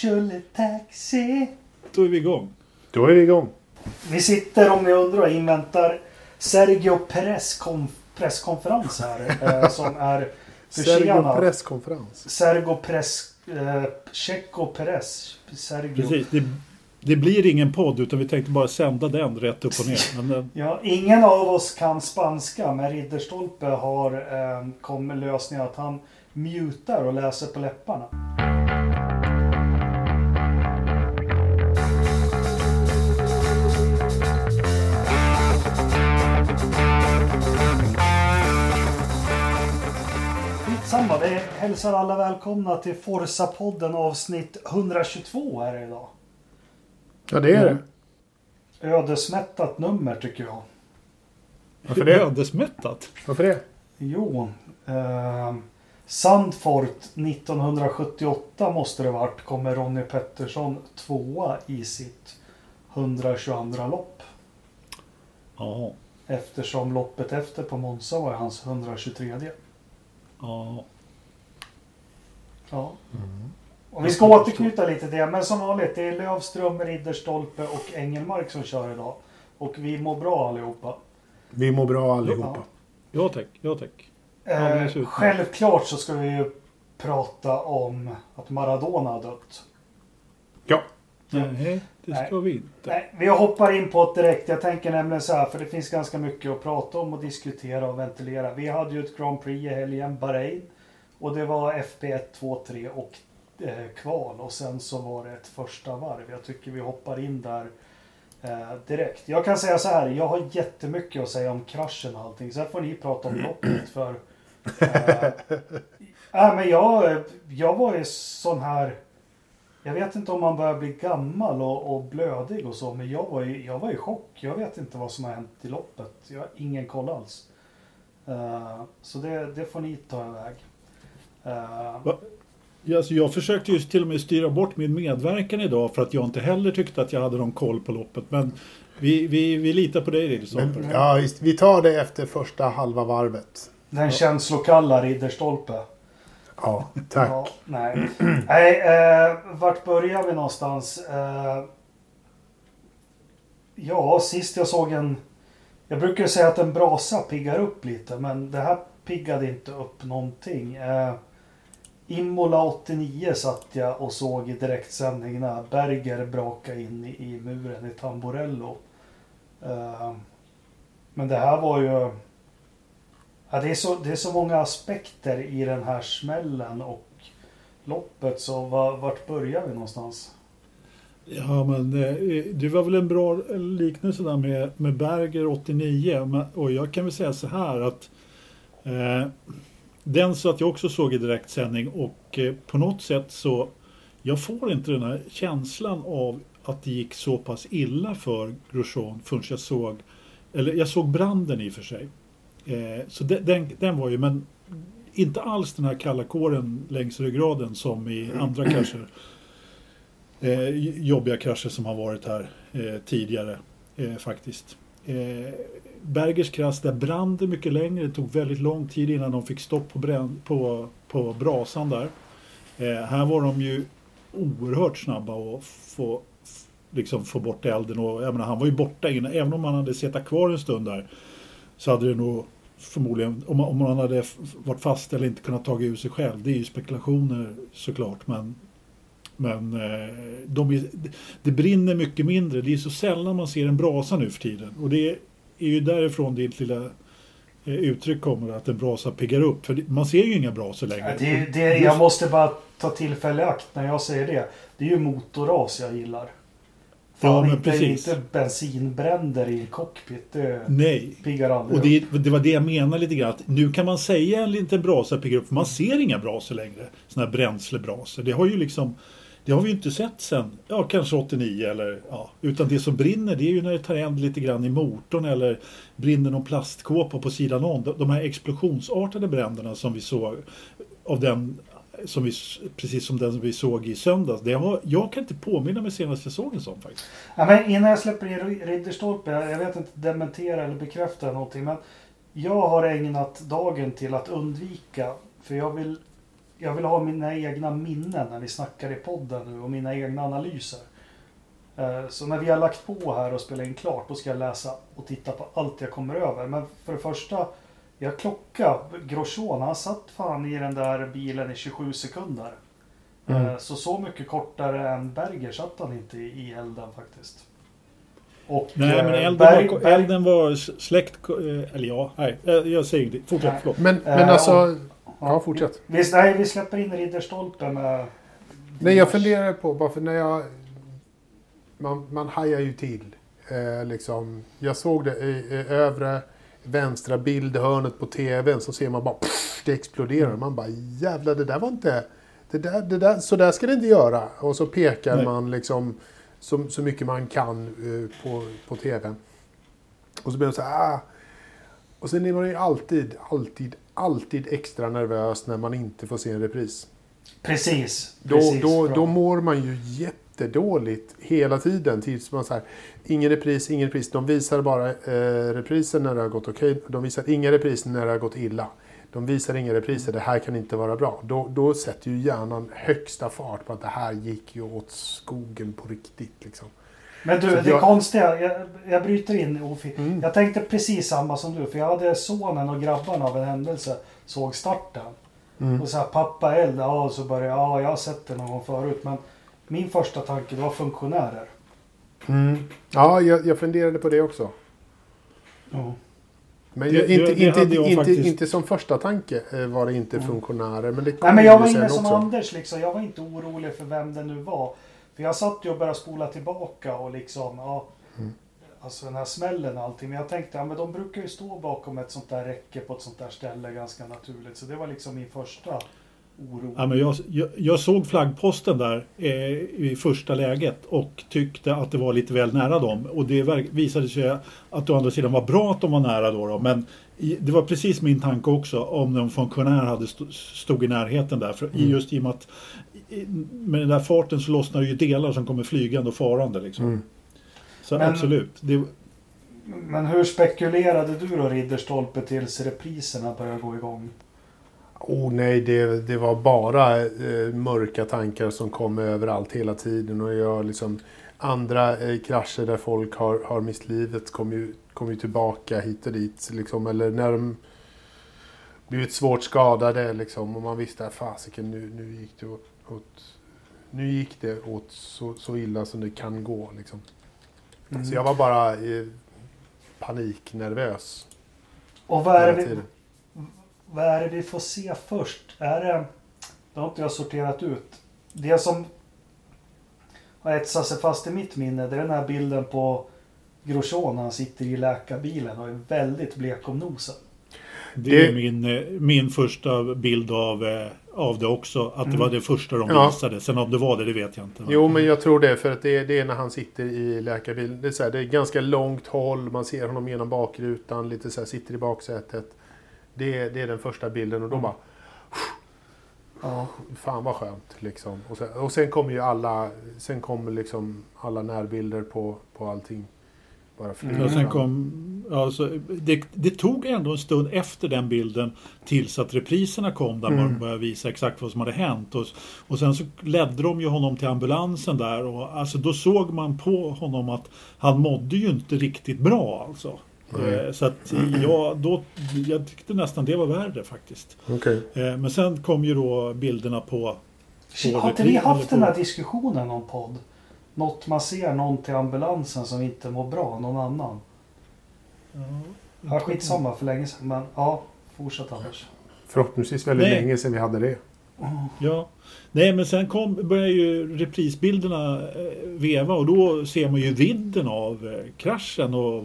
Kjoletaxi. Då är vi igång. Då är vi igång. Vi sitter, om ni undrar, inväntar Sergio Perez presskonferens här som är försenad. Sergio presskonferens. Sergio Perez, Checo Perez. Sergio. Precis, det blir ingen podd utan vi tänkte bara sända den rätt upp och ner. Men den... ja, ingen av oss kan spanska, men Ridderstolpe har kommit lösningen att han mutar och läser på läpparna. Samma, vi hälsar alla välkomna till Forza-podden avsnitt 122 här idag. Ja, det är det. Ödesmättat nummer tycker jag. Varför det? Ödesmättat? Varför det? Jo, Sandfort 1978 måste det varit, kommer Ronnie Peterson tvåa i sitt 122 lopp. Ja. Eftersom loppet efter på Monza var hans 123. Ja. Ja. Mm. Och vi ska återknyta lite till det. Men som vanligt, det är Lövström, Ridderstolpe och Engelmark som kör idag. Och vi mår bra allihopa. Vi mår bra allihopa. Ja. Jag tack. Självklart så ska vi ju prata om att Maradona har dött. Ja. Nej, det ska vi inte. Nej, vi hoppar in på det direkt. Jag tänker nämligen så här, för det finns ganska mycket att prata om och diskutera och ventilera. Vi hade ju ett Grand Prix i helgen, Bahrain. Och det var FP1, 2, 3 och kval. Och sen så var det ett första varv. Jag tycker vi hoppar in där direkt. Jag kan säga så här, jag har jättemycket att säga om kraschen och allting. Sen får ni prata om loppet för... men jag var ju sån här... Jag vet inte om man börjar bli gammal och blödig och så, men jag var i chock. Jag vet inte vad som har hänt i loppet. Jag har ingen koll alls. Så det får ni ta iväg. Alltså jag försökte just till och med styra bort min medverkan idag för att jag inte heller tyckte att jag hade någon koll på loppet. Men vi litar på dig, Ridderstolpe. Men, ja, just, vi tar det efter första halva varvet. Den känslokalla Ridderstolpe. Ja, tack. Ja, nej, vart börjar vi någonstans? Sist jag såg jag brukar säga att en brasa piggar upp lite, men det här piggade inte upp någonting. Imola 89 satt jag och såg i direktsändning när Berger brakade in i muren i Tamborello. Men det här var ju... Ja, det är så många aspekter i den här smällen och loppet, så vart börjar vi någonstans? Ja, men det var väl en bra liknelse där med Berger 89, och jag kan väl säga så här att den så att jag också såg i direktsändning och på något sätt så jag får inte den här känslan av att det gick så pass illa för Grosjean förrän jag såg branden i och för sig. Så den var ju, men inte alls den här kalla kåren längs ryggraden som i andra krascher, jobbiga krascher som har varit här tidigare faktiskt. Bergers krasch där brann det mycket längre, det tog väldigt lång tid innan de fick stopp på brasan där. Här var de ju oerhört snabba att få bort elden, och jag menar, han var ju borta innan, även om han hade suttit kvar en stund där. Så hade det nog förmodligen, om han hade varit fast eller inte kunnat ta ut sig själv, det är ju spekulationer såklart. Men det brinner mycket mindre. Det är så sällan man ser en brasa nu för tiden. Och det är ju därifrån ditt lilla uttryck kommer, att en brasa piggar upp. För man ser ju inga brasor längre. Jag måste bara ta tillfälle i akt när jag säger det. Det är ju motorras jag gillar. Ja, men precis. Inte bensinbränder i cockpit. Nej. Piggar aldrig. Och det var det jag menade lite grann. Att nu kan man säga en liten brasa piggar upp. För man ser inga brasor längre. Sådana här bränslebrasor. Det har vi ju inte sett sen. Ja, kanske 89 eller... Ja. Utan det som brinner, det är ju när det tar änd lite grann i motorn. Eller brinner någon plastkåpa på sidan om. De här explosionsartade bränderna som vi såg. Precis som den vi såg i söndags. Jag kan inte påminna mig senast jag såg en sån faktiskt. Ja, men innan jag släpper in Ridderstolpe, jag vet inte dementera eller bekräfta någonting, men jag har ägnat dagen till att undvika, för jag vill jag vill ha mina egna minnen när vi snackar i podden nu och mina egna analyser. Så när vi har lagt på här och spelat in klart, då ska jag läsa och titta på allt jag kommer över. Men för det första, jag klockade Grosjean, han satt fan i den där bilen i 27 sekunder. Mm. Så mycket kortare än Berger satt han inte i elden faktiskt. Och nej, men elden var släkt, eller ja, nej, jag säger det. Fortsätt, förlåt. Men alltså, ja, fortsätt. Vi släpper in ridderstolpen. Nej, jag funderar på, bara för när jag... Man hajar ju till. Liksom. Jag såg det i övre vänstra bildhörnet på tvn, så ser man bara, pff, det exploderar. Man bara, jävlar, det där var inte... Det där, så där ska det inte göra. Och så pekar man liksom så mycket man kan på tvn. Och så blir man så här... Och sen är man ju alltid extra nervös när man inte får se en repris. Precis. Då mår man ju jättedåligt hela tiden. Tills man så här, ingen repris. De visar bara reprisen när det har gått okej. De visar inga repriser när det har gått illa. De visar inga repriser, det här kan inte vara bra. Då sätter ju hjärnan högsta fart på att det här gick ju åt skogen på riktigt. Liksom. Men du, det konstiga, jag bryter in, Ofi. Mm. Jag tänkte precis samma som du, för jag hade sonen och grabbarna av en händelse såg starten. Mm. Och så här, pappa eld, ja, så började jag har sett det någon gång förut. Men min första tanke, det var funktionärer. Mm. Ja, jag funderade på det också. Ja. Men inte som första tanke var det inte funktionärer. Men det kom. Nej, men jag var inne som också. Anders liksom. Jag var inte orolig för vem det nu var. För jag satt ju och började spola tillbaka och liksom, ja, alltså den här smällen och allting. Men jag tänkte, ja, men de brukar ju stå bakom ett sånt där räcke på ett sånt där ställe ganska naturligt. Så det var liksom min första oro. Ja, men jag såg flaggposten där i första läget och tyckte att det var lite väl nära dem. Och det visade sig att å andra sidan var bra att de var nära då. Men det var precis min tanke också om någon funktionär hade stod i närheten där. För just i och med att med den där farten så lossnar ju delar som kommer flygande och farande. Liksom. Mm. Så men, absolut. Men hur spekulerade du då, Ridderstolpe, tills repriserna började gå igång? Oh nej, det var bara mörka tankar som kom överallt hela tiden. Och jag liksom, andra krascher där folk har mist livet kom ju tillbaka hit och dit. Liksom, eller när de blivit svårt skadade. Liksom, och man visste att fasiken, nu gick det åt så illa som det kan gå. Liksom. Mm. Så jag var bara paniknervös. Och vad är det vi får se först? Det har inte jag sorterat ut. Det som har etsat sig fast i mitt minne, det är den här bilden på Grosjean när han sitter i läkarbilen och är väldigt blek om nosen. Det är min första bild av det också. Att det var det första de visade. Sen om det var det vet jag inte. Jo, men jag tror det. För att det är när han sitter i läkarbilen. Det är, så här, det är ganska långt håll. Man ser honom genom bakrutan. Lite så här, sitter i baksätet. Det är den första bilden och då bara... Ja. Fan vad skönt liksom. Och sen kommer ju alla närbilder på allting. Bara och sen kom, alltså, det tog ändå en stund efter den bilden tills att repriserna kom där man började visa exakt vad som hade hänt. Och sen så ledde de ju honom till ambulansen där. Och, alltså, då såg man på honom att han mådde ju inte riktigt bra alltså. Mm. Så att jag tyckte nästan det var värre faktiskt. Okay. Men sen kom ju då bilderna på har inte vi haft den här diskussionen om podd? Något man ser någon till ambulansen som inte mår bra, någon annan. Ja, skitsamma för länge sedan, men ja, fortsätt annars. Förhoppningsvis väldigt länge sedan vi hade det. Ja, nej, men sen börjar ju reprisbilderna veva och då ser man ju vidden av kraschen och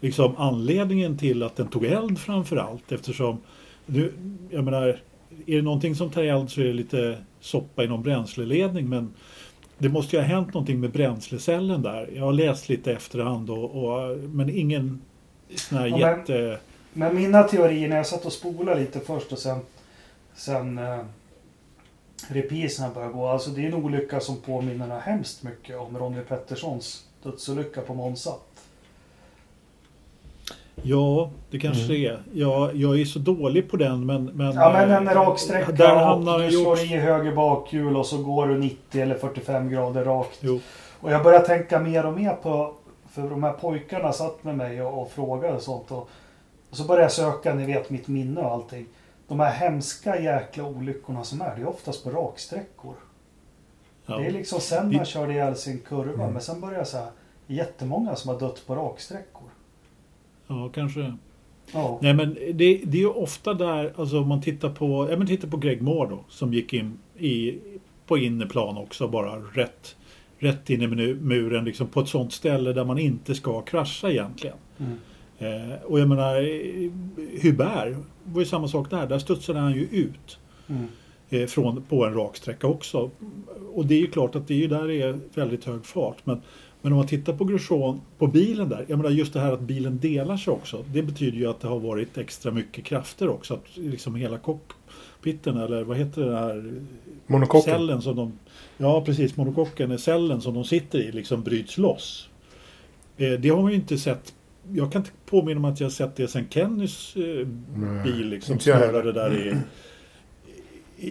liksom anledningen till att den tog eld framför allt, eftersom nu, jag menar, är det någonting som tar eld så är det lite soppa i någon bränsleledning, men det måste ju ha hänt någonting med bränslecellen där. Jag har läst lite efterhand men ingen sån här jätte... Men mina teorier när jag satt och spolade lite först och sen repriserna börjar gå. Alltså det är en olycka som påminner hemskt mycket om Ronnie Petersons dödsolycka på Monza. Ja, det kanske är. Jag är så dålig på den, men ja, men en raksträcka där hamnar du slår i höger bakhjul och så går du 90 eller 45 grader rakt. Jo. Och jag börjar tänka mer och mer på, för de här pojkarna satt med mig och frågade och sånt. Och så började jag söka, ni vet, mitt minne och allting. De här hemska jäkla olyckorna som är, det är oftast på raksträckor. Ja. Det är liksom sen man körde ihjäl sin kurva, men sen började jag så här, jättemånga som har dött på raksträckor. Ja, kanske. Ja. Nej, men det är ju ofta där, alltså om man tittar på, ja men titta på Greg Moore då, som gick in på inneplan också, bara rätt in i muren, liksom på ett sånt ställe där man inte ska krascha egentligen. Mm. Och jag menar, Hubert var ju samma sak där studsade han ju ut på en raksträcka också. Och det är ju klart att det är ju där det är väldigt hög fart, men om man tittar på Grosjean, på bilen där, jag menar just det här att bilen delar sig också, det betyder ju att det har varit extra mycket krafter också, att liksom hela cockpiten, eller vad heter det här, monokocken, cellen som de, ja precis, monokocken är cellen som de sitter i, liksom bryts loss. Det har man ju inte sett. Jag kan inte påminna om att jag sett det sen Kennys bil liksom snurrade där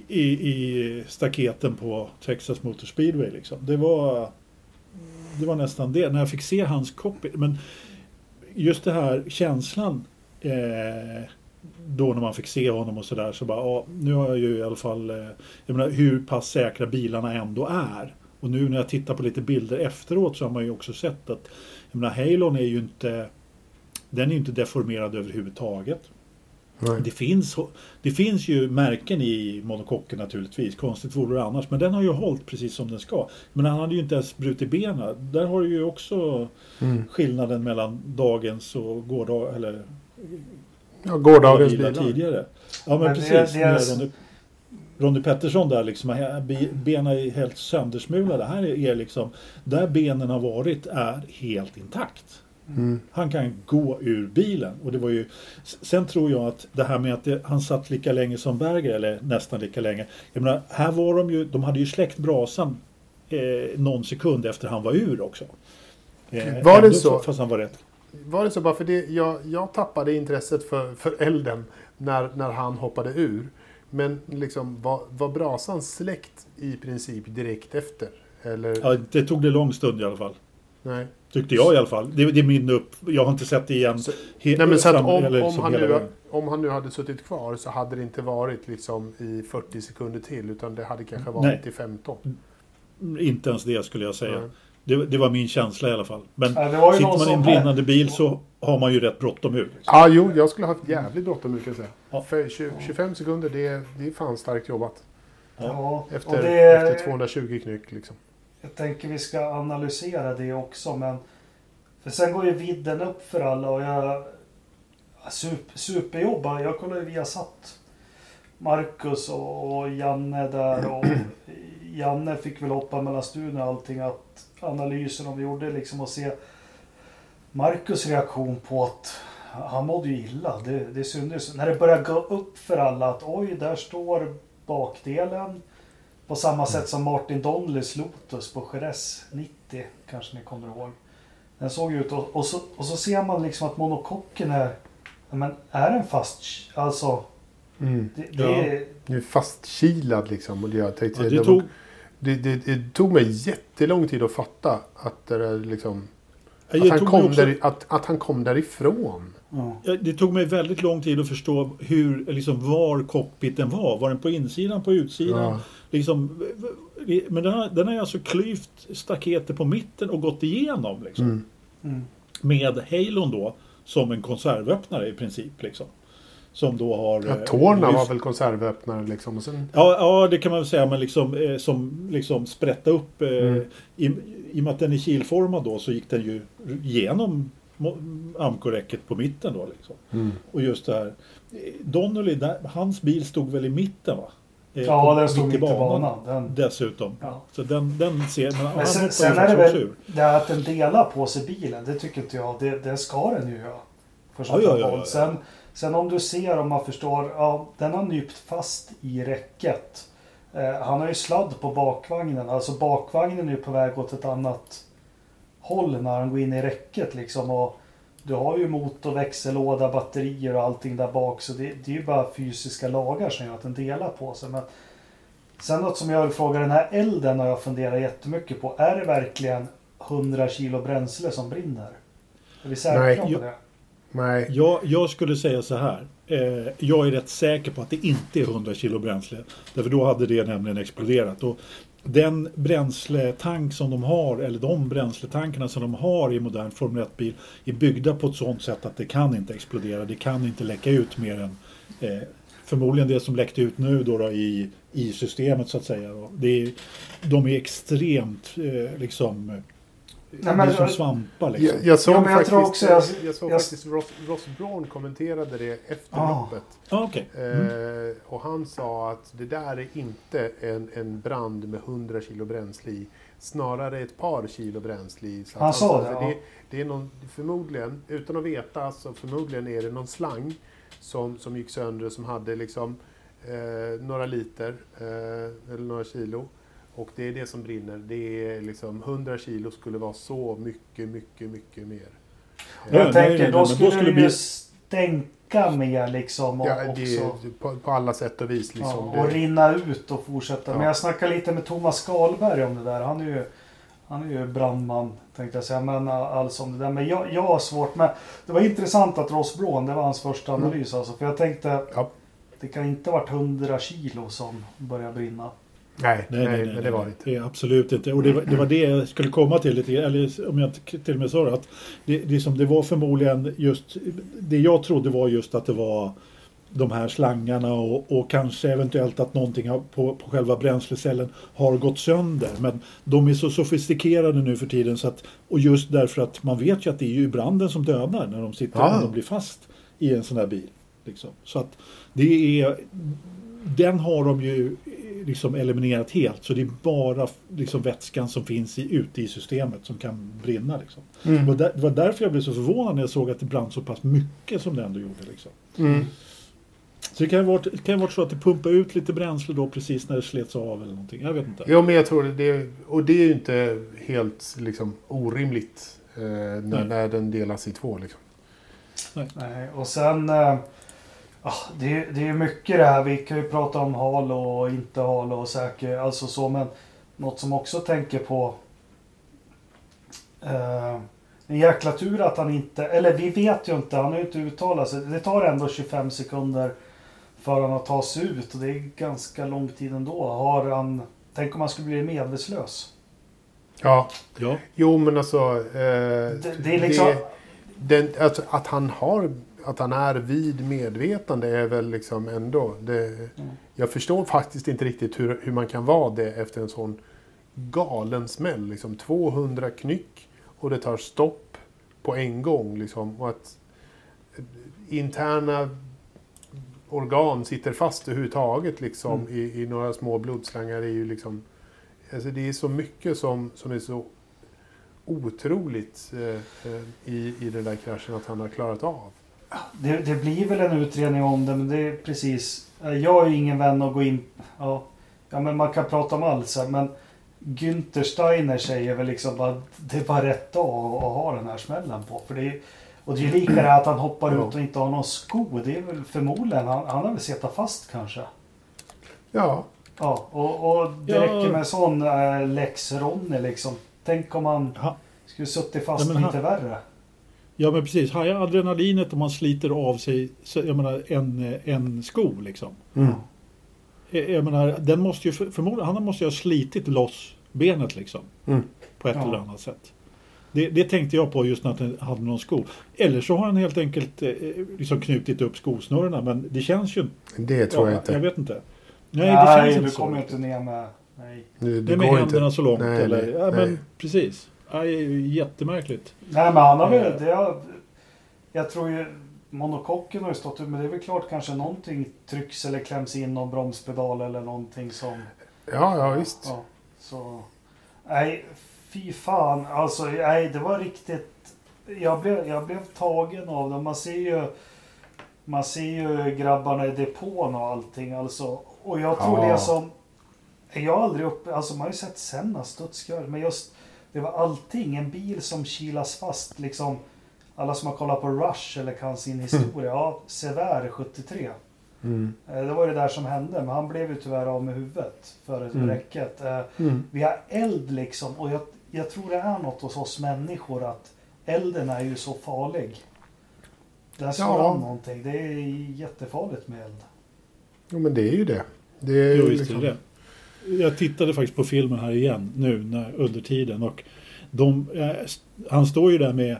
i staketen på Texas Motor Speedway liksom. Det var nästan det när jag fick se hans cockpit, men just det här känslan då när man fick se honom och så där, så bara nu har jag ju i alla fall jag menar, hur pass säkra bilarna ändå är. Och nu när jag tittar på lite bilder efteråt så har man ju också sett att jag menar, Halon är ju inte, den är ju inte deformerad överhuvudtaget. Nej. Det finns ju märken i monokocken naturligtvis, konstigt vore det annars, men den har ju hållit precis som den ska. Men han hade ju inte ens brutit benen. Där har du ju också skillnaden mellan dagens och gårdag, eller gårdagens bilar tidigare. Ja men precis, Ronnie Peterson där liksom, benen är helt söndersmulade. Här är liksom, där benen har varit är helt intakt. Mm. Han kan gå ur bilen. Och det var ju, sen tror jag att det här med att han satt lika länge som Berger, eller nästan lika länge. Jag menar, här var de ju, de hade ju släckt brasan någon sekund efter han var ur också. Var det så? Fast han var rätt. Var det så? Bara för det, jag tappade intresset för elden när han hoppade ur. Men liksom, var brasan släckt i princip direkt efter? Eller? Ja, det tog det lång stund i alla fall. Nej. Tyckte jag i alla fall. Det är min jag har inte sett det igen. Om han nu hade suttit kvar så hade det inte varit liksom i 40 sekunder till, utan det hade kanske varit i 15. Inte ens det skulle jag säga. Det var min känsla i alla fall. Men sitter man i en brinnande bil så har man ju rätt bråttom ur. Liksom. Ja, jo, jag skulle ha haft jävligt bråttom ur kan jag säga. Ja. För 25 sekunder, det är fan starkt jobbat. Ja. Efter 220 knyck liksom. Jag tänker vi ska analysera det också, men för sen går ju vidden upp för alla och jag superjobbar. Jag kollar ju Viasat, Marcus och Janne där, och Janne fick väl hoppa mellan studierna och allting, att analysen de gjorde liksom, att se Marcus reaktion på att han mådde ju illa. Det syndes när det börjar gå upp för alla att oj, där står bakdelen. På samma sätt som Martin Donnellys Lotus på Jerez 90, kanske ni kommer ihåg. Den såg ut och så ser man liksom att monokocken är en fast, alltså det är fastkilad liksom. Och det tog mig jättelång tid att fatta att det är liksom, att han kom därifrån. Ja. Det tog mig väldigt lång tid att förstå hur, liksom, var cockpiten var den på insidan, på utsidan. Ja. Liksom, men den har alltså klyft staketer på mitten och gått igenom liksom. Med Halon då som en konservöppnare i princip liksom. Som då har... Ja, tårna var väl konservöppnare liksom. Och sen... ja, det kan man väl säga, men liksom, som liksom sprätta upp i och med att den är kilformad då, så gick den ju genom amkoräcket på mitten då liksom. Och just det här Donnelly, hans bil stod väl i mitten va? Ja, den stod mitt i banan. Dessutom. Ja. Så den ser man. Men sen är det väl det att den delar på sig bilen. Det tycker inte jag. Det ska den ju göra. Ja. Sen om du ser, om man förstår. Ja, den har nypt fast i räcket. Han har ju sladd på bakvagnen. Alltså bakvagnen är ju på väg åt ett annat håll när han går in i räcket liksom. Och Du har ju motor, växellåda, batterier och allting där bak, så det är ju bara fysiska lagar som gör att den delar på sig. Men sen något som jag vill fråga, den här elden har jag funderat jättemycket på. Är det verkligen 100 kilo bränsle som brinner? Är vi säkra på det? Nej. Jag skulle säga så här. Jag är rätt säker på att det inte är 100 kilo bränsle. Därför då hade det nämligen exploderat. Och den bränsletank som de har, eller de bränsletankarna som de har i modern Formel 1-bil är byggda på ett sådant sätt att det kan inte explodera. Det kan inte läcka ut mer än förmodligen det som läckte ut nu då i systemet så att säga. Och de är extremt liksom... Nej, men, som svampar liksom. Jag såg faktiskt Ross Brawn kommenterade det efter loppet. Okay. Och han sa att det där är inte en brand med 100 kilo bränsle i, snarare ett par kilo bränsle i. Så han sa det, det är någon, förmodligen, utan att veta, så förmodligen är det någon slang som gick sönder och som hade liksom några liter eller några kilo. Och det är det som brinner. Det är liksom 100 kilo skulle vara så mycket, mycket, mycket mer. Jag tänker, då skulle det bli... stänka mer liksom. Ja, det, på alla sätt och vis liksom. Ja, och rinna ut och fortsätta. Ja. Men jag snackade lite med Thomas Skalberg om det där. Han är ju brandman, tänkte jag säga. Men alltså om det där. Men jag har svårt med... Det var intressant att Ross Brawn, det var hans första analys. Alltså, för jag tänkte, det kan inte varit 100 kilo som börjar brinna. Nej, men det var inte. Det är absolut inte. Och det var det jag skulle komma till lite, eller om jag till och med sa att det var förmodligen just det jag trodde var just att det var de här slangarna och kanske eventuellt att någonting på själva bränslecellen har gått sönder. Men de är så sofistikerade nu för tiden så att, och just därför att man vet ju att det är ju branden som dödar när de sitter och de blir fast i en sån här bil. Liksom. Så att den har de ju liksom eliminerat helt, så det är bara liksom vätskan som finns ute i systemet som kan brinna liksom. Det var därför jag blev så förvånad när jag såg att det brann så pass mycket som det ändå gjorde liksom. Så det kan vara så att det pumpade ut lite bränsle då precis när det slets av eller någonting, jag vet inte. Ja, men jag tror det, och det är ju inte helt liksom orimligt när den delas i två liksom. Nej, och sen det är mycket det här, vi kan ju prata om halo och inte halo och säker, alltså så, men något som också tänker på en jäkla tur att han inte, eller vi vet ju inte, han har ju inte uttalat sig, det tar ändå 25 sekunder för han att ta sig ut och det är ganska lång tid ändå. Tänk om han skulle bli medvetslös. Ja. Jo men alltså det är liksom det, alltså, att han är vid medvetande är väl liksom ändå det, jag förstår faktiskt inte riktigt hur man kan vara det efter en sån galen smäll liksom, 200 knyck och det tar stopp på en gång liksom, och att interna organ sitter fast överhuvudtaget liksom, i några små blodslangar är ju liksom, alltså det är så mycket som är så otroligt i den där kraschen att han har klarat av. Det blir väl en utredning om det, men det är precis, jag är ju ingen vän att gå in, men man kan prata om allt så här, men Günther Steiner säger väl liksom bara, det är bara rätt att ha den här smällen på, för det är lika det att han hoppar ut och inte har någon sko, det är väl förmodligen, han har väl suttit fast kanske. Ja, och det räcker med sån Lex Ronny liksom, tänk om han skulle suttit fast lite värre. Ja men precis, hajar adrenalinet om man sliter av sig, jag menar en sko liksom. Jag menar, den måste ju förmodligen, han måste ju ha slitit loss benet liksom. På ett eller annat sätt. Det tänkte jag på just när han hade någon sko. Eller så har han helt enkelt liksom knutit upp skosnörena, men det känns ju inte. Det tror jag inte. Jag vet inte. Nej, känns inte så. Nej, du kommer inte ner med... Nej. Det är med händerna så långt. Nej, eller? Nej. Ja, men precis. Ja, det är ju jättemärkligt. Nej, men han har väl det. Jag tror ju monokocken har ju stått ut, men det är väl klart kanske någonting trycks eller kläms in någon bromspedal eller någonting som... Ja, visst. Ja, så, nej, fy fan. Alltså, nej, det var riktigt... Jag blev tagen av det. Man ser ju grabbarna i depån och allting. Alltså, och jag tror det som... Jag har aldrig upp... Alltså, man har ju sett Senna studsgör, men just... Det var allting, en bil som kilas fast liksom alla som har kollat på Rush eller kan sin historia, ja, Sever 73. Mm. Det var ju det där som hände, men han blev ju tyvärr av med huvudet för ett räcket. Vi har eld liksom, och jag tror det är något hos oss människor att elden är ju så farlig. Där står han någonting, det är jättefarligt med eld. Ja, men det är ju det. Det är ju liksom... det. Jag tittade faktiskt på filmen här igen nu under tiden, och han står ju där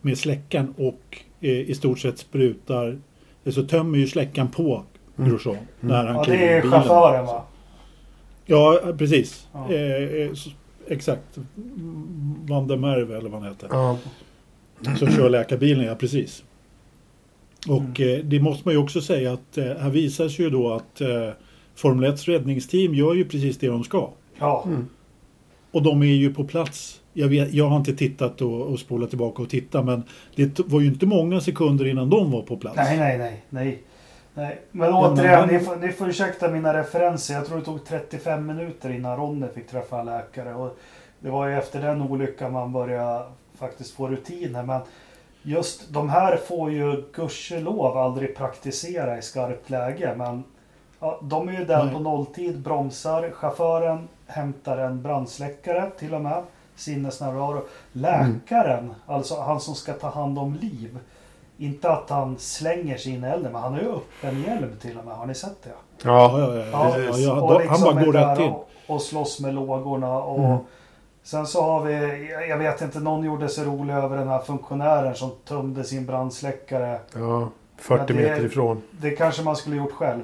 med släckan och i stort sett sprutar, så tömmer ju släckan på Grosjean när han kliver. Ja, det är chauffören, va? Ja, precis. Ja. Exakt. Van der Merwe eller vad han heter. Ja. Så kör läkarbilen, ja, precis. Och det måste man ju också säga att här visas ju då att Formel 1:s räddningsteam gör ju precis det de ska. Ja. Mm. Och de är ju på plats. Jag har inte tittat och spolat tillbaka och tittat, men det var ju inte många sekunder innan de var på plats. Nej. Men återigen, ni får ursäkta mina referenser. Jag tror det tog 35 minuter innan Ronnie fick träffa en läkare. Och det var ju efter den olyckan man började faktiskt få rutiner. Men just de här får ju gudskelov aldrig praktisera i skarpt läge. Men ja, de är ju där på nolltid, bromsar, chauffören hämtar en brandsläckare till och med. Sinnesnärvaro. Läkaren, alltså han som ska ta hand om liv. Inte att han slänger sig in i elden, men han har ju upp en hjälm till och med. Har ni sett det? Ja. Och liksom han bara går rätt in. Och slåss med lågorna. Och sen så har vi, jag vet inte, någon gjorde sig rolig över den här funktionären som tömde sin brandsläckare. Ja, 40 meter ifrån. Det kanske man skulle gjort själv.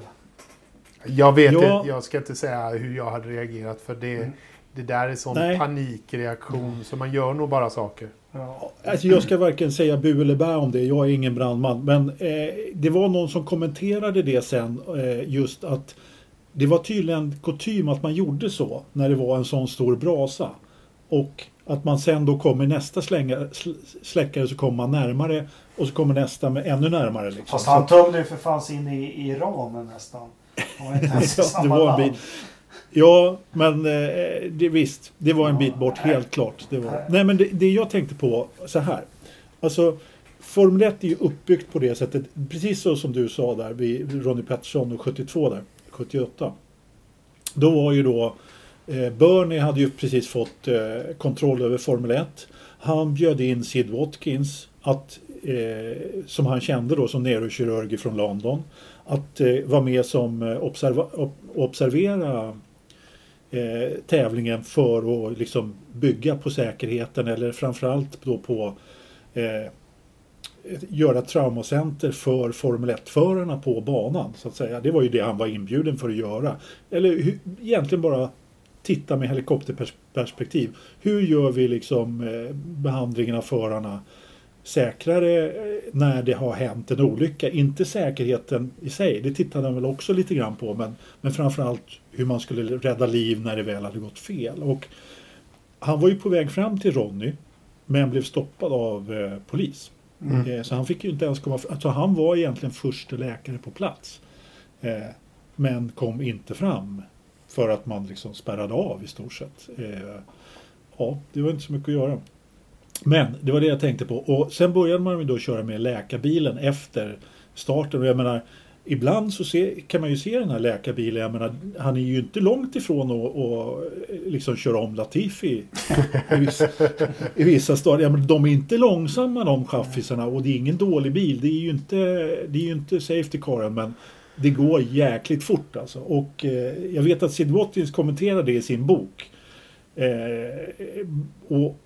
Jag vet inte, jag ska inte säga hur jag hade reagerat, för det... Det där är sån panikreaktion, så man gör nog bara saker. Ja. Alltså, jag ska varken säga bu eller bä om det, jag är ingen brandman. Men det var någon som kommenterade det sen, just att det var tydligen kutym att man gjorde så när det var en sån stor brasa. Och att man sen då kommer nästa släckare, så kommer man närmare, och så kommer nästa med ännu närmare. Liksom. Fast han tömde ju för fanns in i ramen nästan. Det var en bit. Ja, men det var en bit bort, helt klart. Det var. Nej, men det jag tänkte på så här. Alltså, Formel 1 är ju uppbyggt på det sättet, precis så som du sa där vid Ronnie Peterson och 78. Då var ju då, Bernie hade ju precis fått kontroll över Formel 1. Han bjöd in Sid Watkins som han kände då som neurokirurg från London, att vara med som observera tävlingen för att liksom bygga på säkerheten, eller framförallt då på göra traumacenter för Formel 1-förarna på banan, så att säga. Det var ju det han var inbjuden för att göra, eller egentligen bara titta med helikopterperspektiv. Hur gör vi liksom behandlingen av förarna säkrare när det har hänt en olycka? Inte säkerheten i sig, det tittade han väl också lite grann på, men framförallt hur man skulle rädda liv när det väl hade gått fel. Och han var ju på väg fram till Ronnie, men blev stoppad av polis. Så han fick ju inte ens komma fram. Alltså, han var egentligen första läkare på plats, men kom inte fram för att man liksom spärrade av i stort sett. Ja, det var inte så mycket att göra. Men det var det jag tänkte på. Och sen började man ju då köra med läkarbilen efter starten. Och jag menar, ibland så kan man ju se den här läkarbilen. Jag menar, han är ju inte långt ifrån att liksom köra om Latifi i vissa stadier. Ja, men de är inte långsamma, de chaffisarna. Och det är ingen dålig bil. Det är ju inte safety caren, men det går jäkligt fort alltså. Och jag vet att Sid Watkins kommenterade det i sin bok.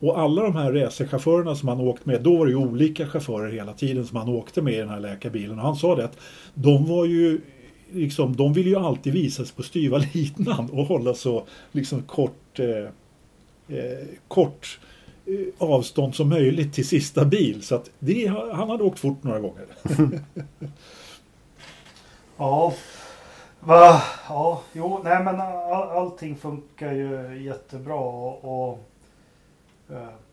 Och alla de här racerchaufförerna som han åkt med, då var det ju olika chaufförer hela tiden som han åkte med i den här läkarbilen, och han sa det att de var ju liksom, de ville ju alltid visas på styva linan och hålla så liksom kort avstånd som möjligt till sista bil, så att han hade åkt fort några gånger. Va? Ja, jo, nej, men allting funkar ju jättebra och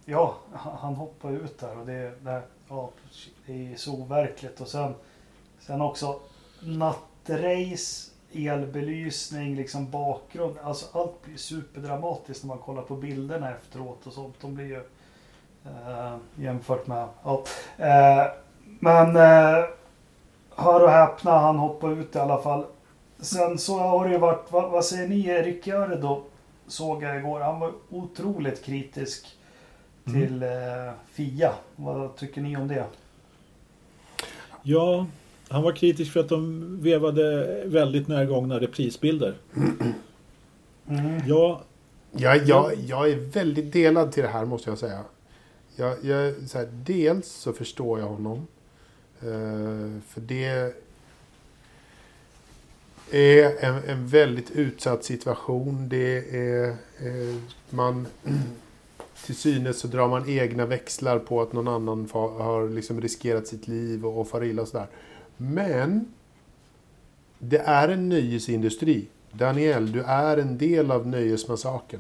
ja, han hoppar ut där, och det är så overkligt. Och sen också nattrace, elbelysning, liksom bakgrund, alltså allt blir superdramatiskt när man kollar på bilderna efteråt och sånt. De blir ju jämfört med... Ja. Men hör och häpna, han hoppar ut i alla fall. Sen så har det ju varit, vad säger ni, Ricardo såg jag igår. Han var otroligt kritisk till FIA. Vad tycker ni om det? Ja, han var kritisk för att de vevade väldigt närgångna reprisbilder. Jag är väldigt delad till det här, måste jag säga. Jag så här, dels så förstår jag honom. För det är en väldigt utsatt situation. Det är man till synes så drar man egna växlar på att någon annan har liksom riskerat sitt liv och far illa och sådär. Men det är en nöjesindustri. Daniel, du är en del av nöjesmassaken.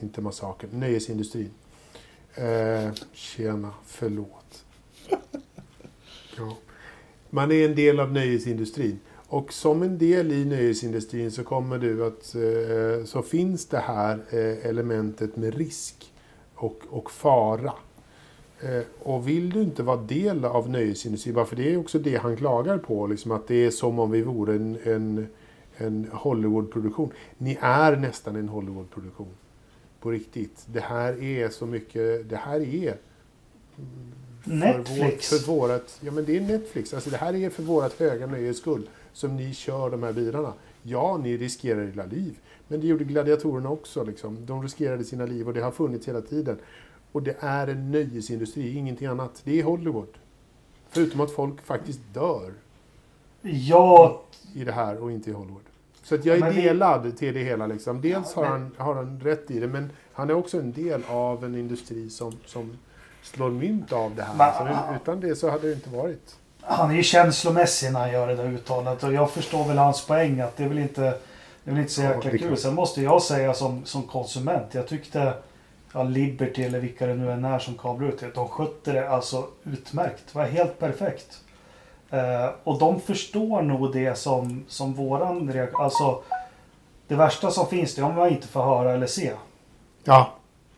Inte massaken, nöjesindustrin. Tjena, förlåt. Ja. Man är en del av nöjesindustrin. Och som en del i nöjesindustrin så kommer du att så finns det här elementet med risk och fara. Och vill du inte vara del av nöjesindustrin, för det är också det han klagar på, liksom att det är som om vi vore en Hollywoodproduktion. Ni är nästan en Hollywoodproduktion. På riktigt. Det här är så mycket, det här är för Netflix. För vårat, ja men det är Netflix. Alltså det här är för vårat höga nöjes skull som ni kör de här bilarna. Ja, ni riskerar era liv. Men det gjorde gladiatorerna också liksom. De riskerade sina liv och det har funnits hela tiden. Och det är en nöjesindustri, ingenting annat. Det är Hollywood. Förutom att folk faktiskt dör. Ja. I det här och inte i Hollywood. Så att jag är delad till det hela liksom. Dels har han rätt i det, men han är också en del av en industri som slår mynt av det här. Men, så utan det så hade det inte varit. Han är ju känslomässig när han gör det där uttalandet. Och jag förstår väl hans poäng att det är väl inte så jäkla kul. Sen måste jag säga som konsument. Jag tyckte Liberty eller vilka det nu än är som kablar ut det. De skötte det alltså utmärkt. Det var helt perfekt. Och de förstår nog det som våran reaktion. Alltså det värsta som finns det är om man inte får höra eller se. Ja.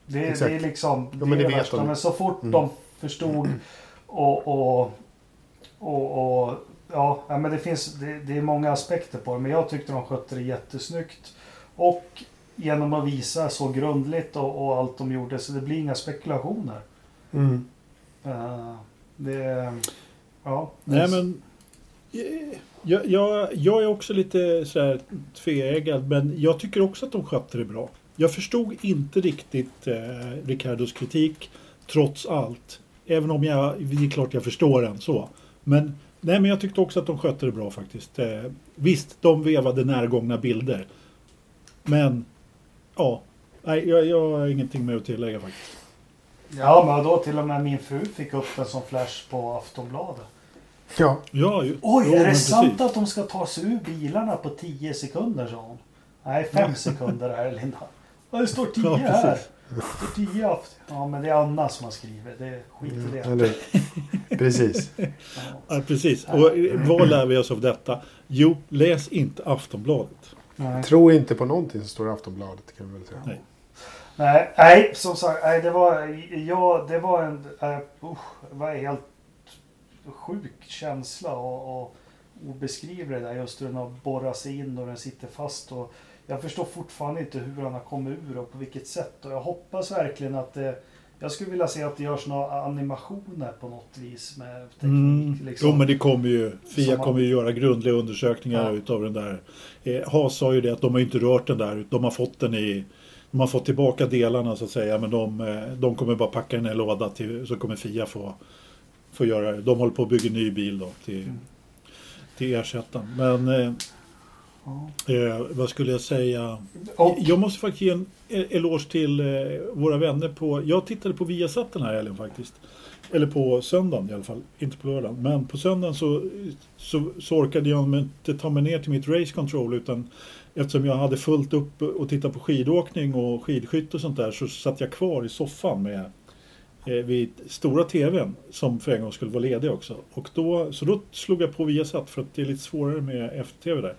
Det är liksom det, ja, men det värsta. Men så fort de förstod och ja, men det är många aspekter på det. Men jag tyckte de skötte det jättesnyggt. Och genom att visa så grundligt och allt de gjorde. Så det blir inga spekulationer. Det... Ja, nej, men jag är också lite så här tveeggad, men jag tycker också att de skötte det bra. Jag förstod inte riktigt Ricardos kritik trots allt, även om det är klart jag förstår den så. Men nej, men jag tyckte också att de skötte det bra faktiskt. Visst, de vevade närgångna bilder. Men ja, nej, jag har ingenting mer att tillägga faktiskt. Ja, men då till och med min fru fick upp en som flash på Aftonbladet. Ja. Oj, är det sant att de ska ta sig ur bilarna på 10 sekunder, sa hon? Nej, 5 sekunder här, Linda. Det står 10 här. Det står 10 Afton. Ja, men det är Anna som har skrivit. Det är skit i det. Precis. Ja, precis. Och vad lär vi oss av detta? Jo, läs inte Aftonbladet. Nej. Tro inte på någonting som står i Aftonbladet, kan vi väl säga. Nej. Nej, som sagt, det var en var helt sjuk känsla och obeskrivlig där, just hur den har borrat sig in och den sitter fast, och jag förstår fortfarande inte hur han har kommit ur och på vilket sätt, och jag hoppas verkligen att jag skulle vilja se att det görs några animationer på något vis med teknik. Liksom. Jo, men det kommer ju, FIA kommer ju göra grundliga undersökningar utav den där. Haas sa ju det att de har inte rört den där, de har fått den i... Man får tillbaka delarna så att säga, men de kommer bara packa den här låda till, så kommer FIA få göra det. De håller på att bygga en ny bil då till ersättaren. Men vad skulle jag säga? Jag måste faktiskt ge en eloge till våra vänner på... Jag tittade på Viasat den här helgen faktiskt. Eller på söndagen i alla fall, inte på lördagen. Men på söndagen så orkade jag inte ta mig ner till mitt race control, utan... Eftersom jag hade fullt upp och tittat på skidåkning och skidskytt och sånt där, så satt jag kvar i soffan vid stora tvn som för en gång skulle vara ledig också. Och då slog jag på Viasat, för att det är lite svårare med FTV där.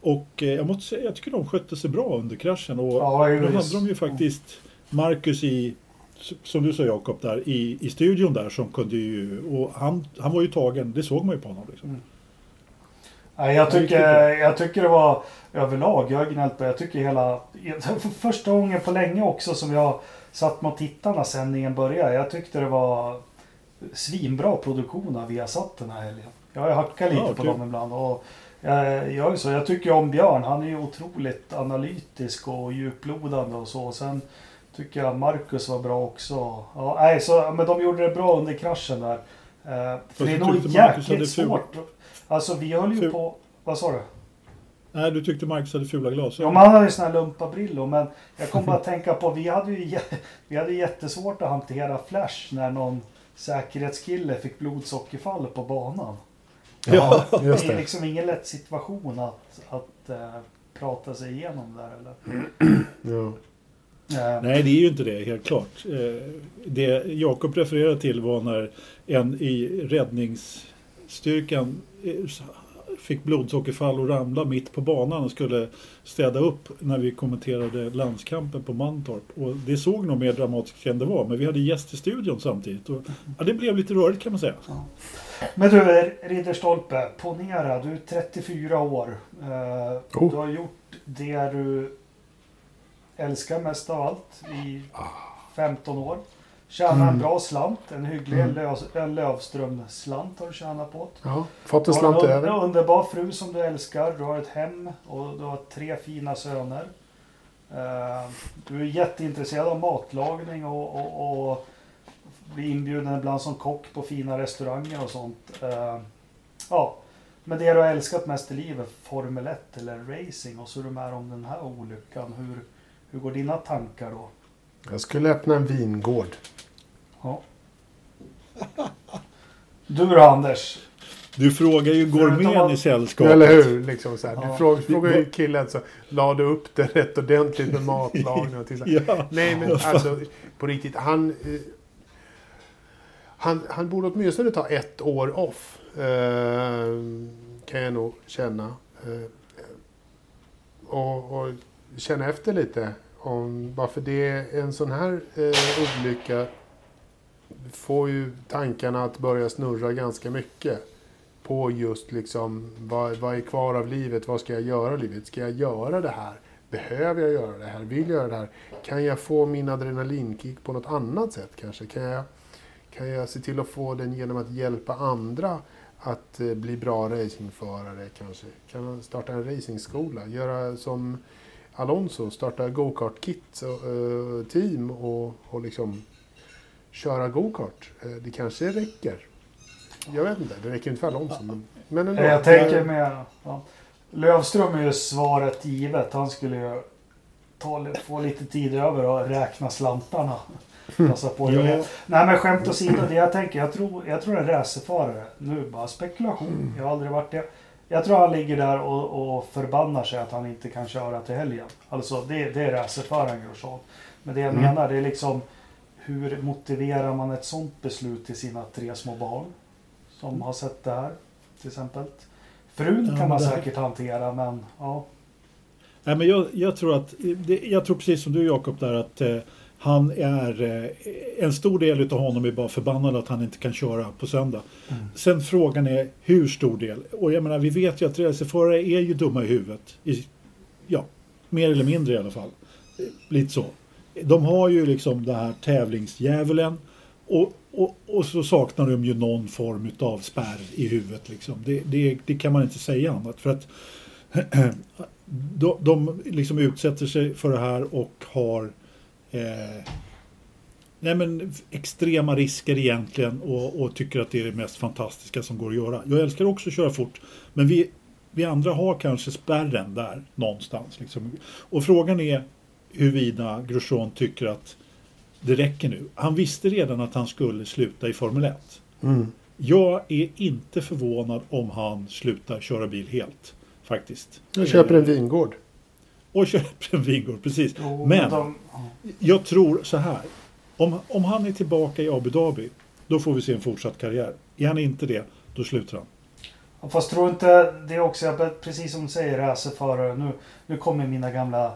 Och jag måste säga, jag tycker de skötte sig bra under kraschen. Och då hade de ju faktiskt Marcus i som du sa Jakob där i studion där som kunde ju, och han var ju tagen, det såg man ju på honom liksom. Mm. Jag tycker det var överlag, jag har gnällt på, jag tycker hela, för första gången på länge också som jag satt mot tittarna sändningen började, jag tyckte det var svinbra produktion av Viasat den här helgen. Jag har hackat lite på dem ibland och jag tycker om Björn, han är ju otroligt analytisk och djuplodande och så, och sen tycker jag Marcus var bra också. Ja, men de gjorde det bra under kraschen där. För det är nog jäkligt svårt. Alltså vi höll ju på... Vad sa du? Nej, du tyckte Marcus hade fula glas. Ja, man hade ju såna här lumpabrillor. Men jag kom bara att tänka på... Vi hade ju jättesvårt att hantera Flash när någon säkerhetskille fick blodsockerfall på banan. Ja, just det. Det är liksom ingen lätt situation att prata sig igenom där. Eller? Ja. Nej, det är ju inte det, helt klart. Det Jakob refererar till var när en i räddningsstyrkan fick blodsockerfall och ramlade mitt på banan och skulle städa upp när vi kommenterade landskampen på Mantorp. Och det såg nog mer dramatiskt än det var, men vi hade gäst i studion samtidigt. Och, ja, det blev lite rörigt kan man säga. Ja. Men du, Ridderstolpe, ponera, du är 34 år. Du har gjort det du... älskar mest av allt i 15 år. Tjänar en bra slant. En hygglig Lövström-slant har du tjänat på. Ja, fått en slant över. Du har en underbar fru som du älskar. Du har ett hem och du har 3 fina söner. Du är jätteintresserad av matlagning och blir inbjuden ibland som kock på fina restauranger och sånt. Ja, men det du har älskat mest i livet, Formel 1 eller racing, och så är du med om den här olyckan. Hur går dina tankar då? Jag skulle öppna en vingård. Ja. Du då, Anders? Du frågar ju gourmeten i sällskapet. Eller hur? Liksom så här. Ja. Du frågar ju killen så la du upp det rätt ordentligt med matlagning och till så här. Ja. Nej, men alltså på riktigt, han borde åtminstone ta 1 år off. Kan jag nog känna. Och känna efter lite om varför det är en sån här olycka får ju tankarna att börja snurra ganska mycket på just liksom vad är kvar av livet, vad ska jag göra av livet, ska jag göra det här, behöver jag göra det här, vill jag göra det här, kan jag få min adrenalinkick på något annat sätt kanske, kan jag se till att få den genom att hjälpa andra att bli bra racingförare kanske, kan jag starta en racingskola, göra som Alonso, starta go-kart-kit team och liksom köra go-kart. Det kanske räcker. Jag vet inte, det räcker inte för Alonso. Men ändå. Jag tänker med... Ja. Löfström är ju svaret givet. Han skulle ju få lite tid över och räkna slantarna. Passa på det. Nej, men skämt åsido, det jag tänker. Jag tror en racerförare, nu bara spekulation. Jag har aldrig varit det. Jag tror han ligger där och förbannar sig att han inte kan köra till helgen. Alltså det är racerföraren Grosjean. Men det jag menar, det är liksom hur motiverar man ett sånt beslut till sina 3 små barn som har sett det här till exempel. Frun kan man säkert hantera, men ja. Nej, men jag tror precis som du Jakob där att han är, en stor del av honom är bara förbannad att han inte kan köra på söndag. Mm. Sen frågan är hur stor del. Och jag menar, vi vet ju att racerförare är ju dumma i huvudet. Ja, mer eller mindre i alla fall. Lite så. De har ju liksom det här tävlingsdjävulen och så saknar de ju någon form av spärr i huvudet. Liksom. Det kan man inte säga annat. För att de liksom utsätter sig för det här och har... nej, men extrema risker egentligen och tycker att det är det mest fantastiska som går att göra. Jag älskar också att köra fort, men vi andra har kanske spärren där någonstans liksom. Och frågan är huruvida Grosjean tycker att det räcker nu. Han visste redan att han skulle sluta i Formel 1. Jag är inte förvånad om han slutar köra bil helt faktiskt. Jag köper en vingård och köper en vingård, precis. Men jag tror så här, om han är tillbaka i Abu Dhabi, då får vi se en fortsatt karriär. Är han inte det, då slutar han. Ja, fast tror inte det också, precis som du säger, racerförare, nu kommer mina gamla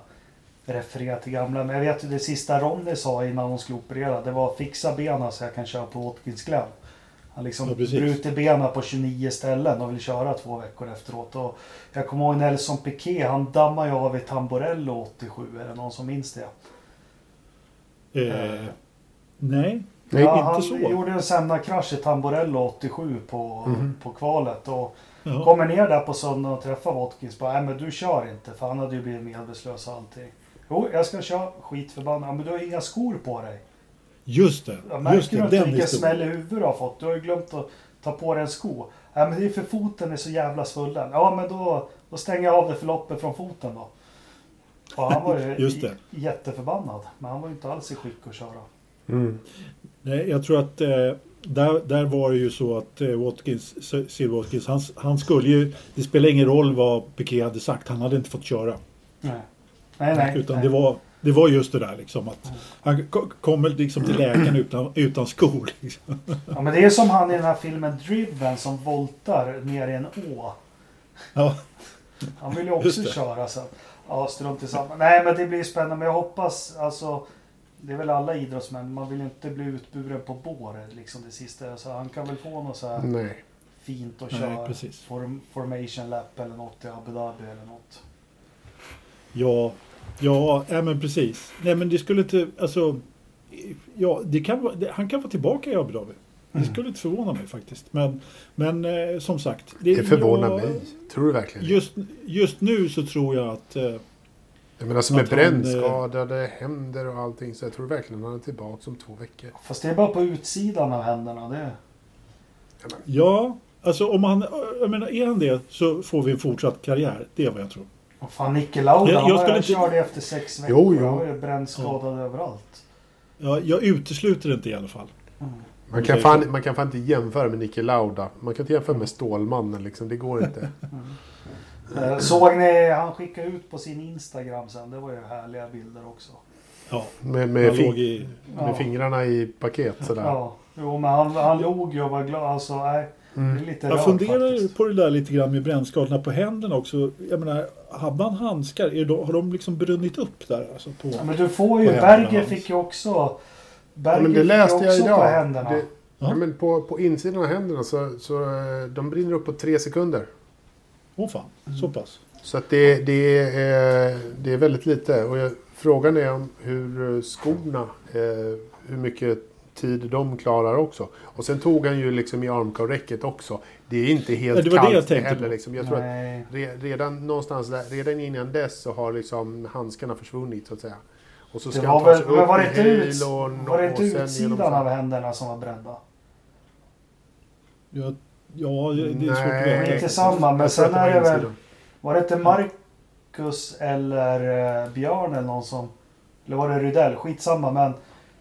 referera till gamla. Men jag vet ju det sista Ronnie sa innan hon skulle operera, det var fixa benen så jag kan köra på Watkins-glädd. Han liksom bruter benen på 29 ställen och vill köra 2 veckor efteråt. Och jag kommer ihåg Nelson Piquet, han dammar ju av i Tamborello 87. Är det någon som minns det? Nej. Nej, ja, inte han så. Gjorde en sämre krasch i Tamborello 87 på kvalet. Och ja. Kommer ner där på söndagen och träffar Watkins. Nej, men du kör inte, för han hade ju blivit medvetslös och allting. Jo, jag ska köra, skitförbannad. Men du har inga skor på dig. Just det. Jag märker du inte vilken smäll i huvudet du har fått? Du har ju glömt att ta på dig en sko. Nej, men det är för foten är så jävla svullen. Ja, men då stänger jag av det förloppet från foten då. Och han var ju just det. Jätteförbannad. Men han var ju inte alls i skick att köra. Mm. Nej, jag tror att där var det ju så att Watkins han skulle ju, det spelar ingen roll vad Piquet hade sagt, han hade inte fått köra. Nej. Utan nej. Det var just det där liksom att han kommer liksom till läkaren utan skor liksom. Ja, men det är som han i den här filmen Driven som voltar ner i en å. Ja. Han vill ju också köra så. Ja, strunt tillsammans. Nej, men det blir spännande, men jag hoppas alltså. Det är väl alla idrottsmän, man vill inte bli utburen på båret liksom det sista. Så han kan väl få något så här fint att köra formation lap eller något i Abu Dhabi eller något. Ja, men precis. Nej, men det skulle inte, alltså, ja, han kan vara tillbaka i Abu Dhabi. Det skulle inte förvåna mig faktiskt. Men som sagt. Det förvånar mig, tror du verkligen? Just nu så tror jag att... Jag menar som är brännskadade, händer och allting, så jag tror verkligen han är tillbaka om 2 veckor. Fast det är bara på utsidan av händerna, det. Ja, alltså om han, jag menar, är han det så får vi en fortsatt karriär, det är vad jag tror. Vad fan, Nicke Lauda, jag körde efter 6 veckor, han var ju brännskadad överallt. Ja, jag utesluter det inte i alla fall. Mm. Man kan fan inte jämföra med Nicke Lauda, man kan inte jämföra med Stålmannen liksom, det går inte. Mm. Såg ni, han skickade ut på sin Instagram sen, det var ju härliga bilder också. Ja, med fingrarna i paket sådär. Ja, jo, men han låg ju och var glad, alltså det är lite jag funderar faktiskt på det där lite grann med brännskadorna på händerna också. Jag menar, hade han handskar, har de liksom brunnit upp där alltså på? Ja, men du får ju, Berger fick ju också på händerna. Det, ja, men på insidan av händerna så de brinner upp på 3 sekunder. Åh fan, så pass. Så att det är väldigt lite. Och frågan är om hur skorna, hur mycket tid de klarar också. Och sen tog han ju liksom i armkorräcket också. Det är inte helt kallt heller. Liksom. Jag tror att redan någonstans där, redan innan dess så har liksom handskarna försvunnit så att säga. Och så ska det han ta sig upp i hylon. Var det inte utsidan av händerna som var brända? Ja, det är svårt att veta. Inte samma, men sen är det väl... Var det inte Marcus eller Björn eller någon som... Eller var det Rydell? Skitsamma, men...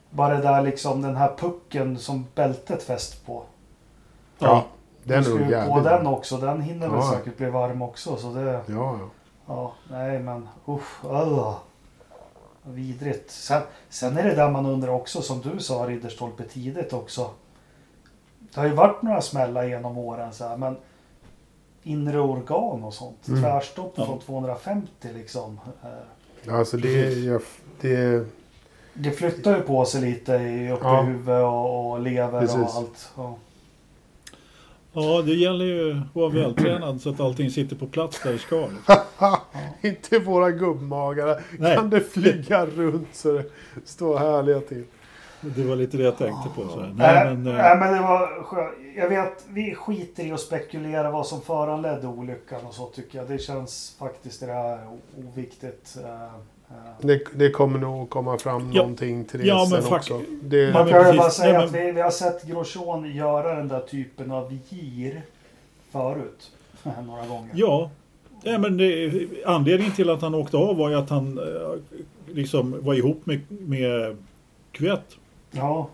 Bara där liksom den här pucken som bältet fäst på. Ja, den är ju på den också. Den hinner väl säkert bli varm också, så det... Ja. Ja, nej men... Uff, vidrigt. Sen är det där man undrar också, som du sa, Ridderstolpe tidigt också. Det har ju varit några smällar genom åren så här, men inre organ och sånt, tvärstopp från 250 liksom. Alltså det flyttar ju på sig lite uppe i huvudet och lever och allt. Ja. Ja, det gäller ju att vara vältränad så att allting sitter på plats där i skal. Inte våra gubbmagar. Nej. Kan det flyga runt så det står härliga till. Det var lite det jag tänkte på. Så här. Nej, men det var skönt. Jag vet, vi skiter i att spekulera vad som föranledde olyckan och så tycker jag. Det känns faktiskt det här oviktigt. Det kommer nog komma fram någonting till det sen också. Man kan ju bara säga att vi har sett Grosjean göra den där typen av gir förut. Några gånger. Ja. Ja, men anledningen till att han åkte av var ju att han liksom var ihop med Kvyat. Ja,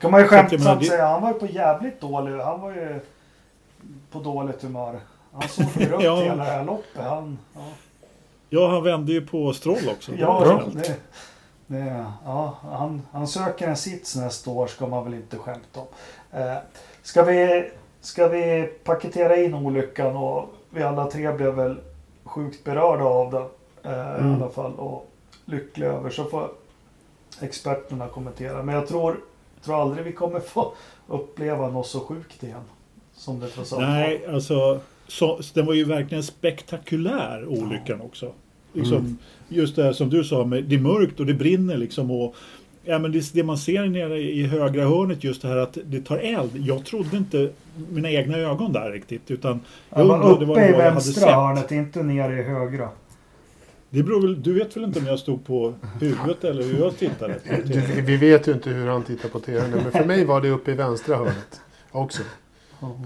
kan man ju skämtsamt säga. Han var ju på jävligt dålig. Han var ju på dåligt humör. Han såg för upp hela det här loppet. Han vände ju på Stroll också. Ja, han söker en sits nästa år, ska man väl inte skämta om. Ska vi paketera in olyckan, och vi alla tre blev väl sjukt berörda av den i alla fall. Och lycklig över, så får experterna kommentera. Men jag tror aldrig vi kommer få uppleva något så sjukt igen som det trots allt. Nej, alltså så, den var ju verkligen spektakulär olyckan också. Liksom, just det här som du sa, med, det är mörkt och det brinner liksom, och ja, men det man ser nere i högra hörnet, just det här att det tar eld. Jag trodde inte mina egna ögon där riktigt, utan jag undrade vad det var jag hade sett. Uppe i vänstra hörnet, inte nere i högra. Det beror väl, du vet väl inte om jag stod på huvudet eller hur jag tittade på TV. Vi vet ju inte hur han tittar på TV, men för mig var det uppe i vänstra hörnet också.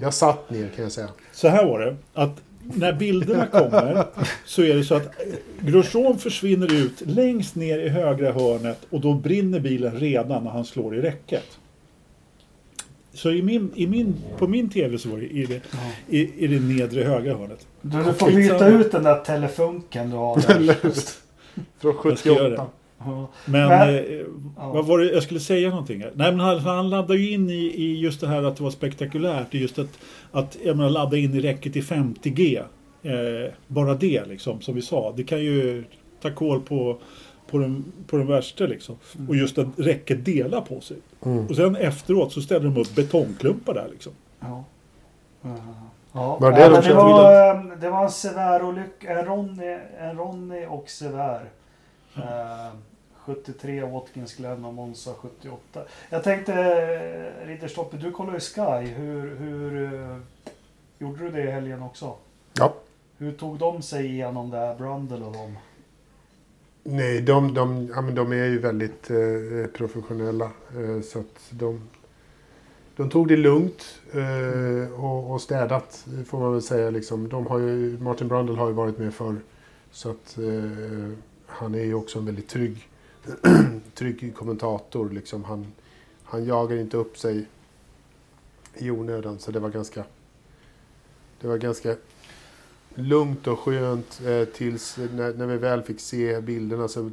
Jag satt ner, kan jag säga. Så här var det, att när bilderna kommer så är det så att Grosjean försvinner ut längst ner i högra hörnet, och då brinner bilen redan när han slår i räcket. Så på min tv så var det i det nedre högra hörnet. Du får byta ut den där telefunken du har där. Från 78. Men vad var det jag skulle säga någonting här? Nej, men han laddar ju in i just det här att det var spektakulärt. Just att jag menar, ladda in i räcket i 50G. Bara det liksom, som vi sa. Det kan ju ta koll på den värsta liksom. Och just att räcket delar på sig. Och sen efteråt så ställer de upp betongklumpar där liksom. Ja. Ja. Det var en sevär olycka. En Ronnie och sevär. 73 Watkins Glenn och Monza 78. Jag tänkte, Ridderstoppe, du kollar ju Sky. Hur gjorde du det i helgen också? Ja. Hur tog de sig igenom det här, Brundle och dem? Nej, de är ju väldigt professionella. Så att de tog det lugnt och städat, får man väl säga. Liksom. Martin Brundle har ju varit med förr. Så att... Han är ju också en väldigt trygg kommentator. Liksom. Han jagar inte upp sig i onödan. Så det var ganska lugnt och skönt. Tills när vi väl fick se bilderna så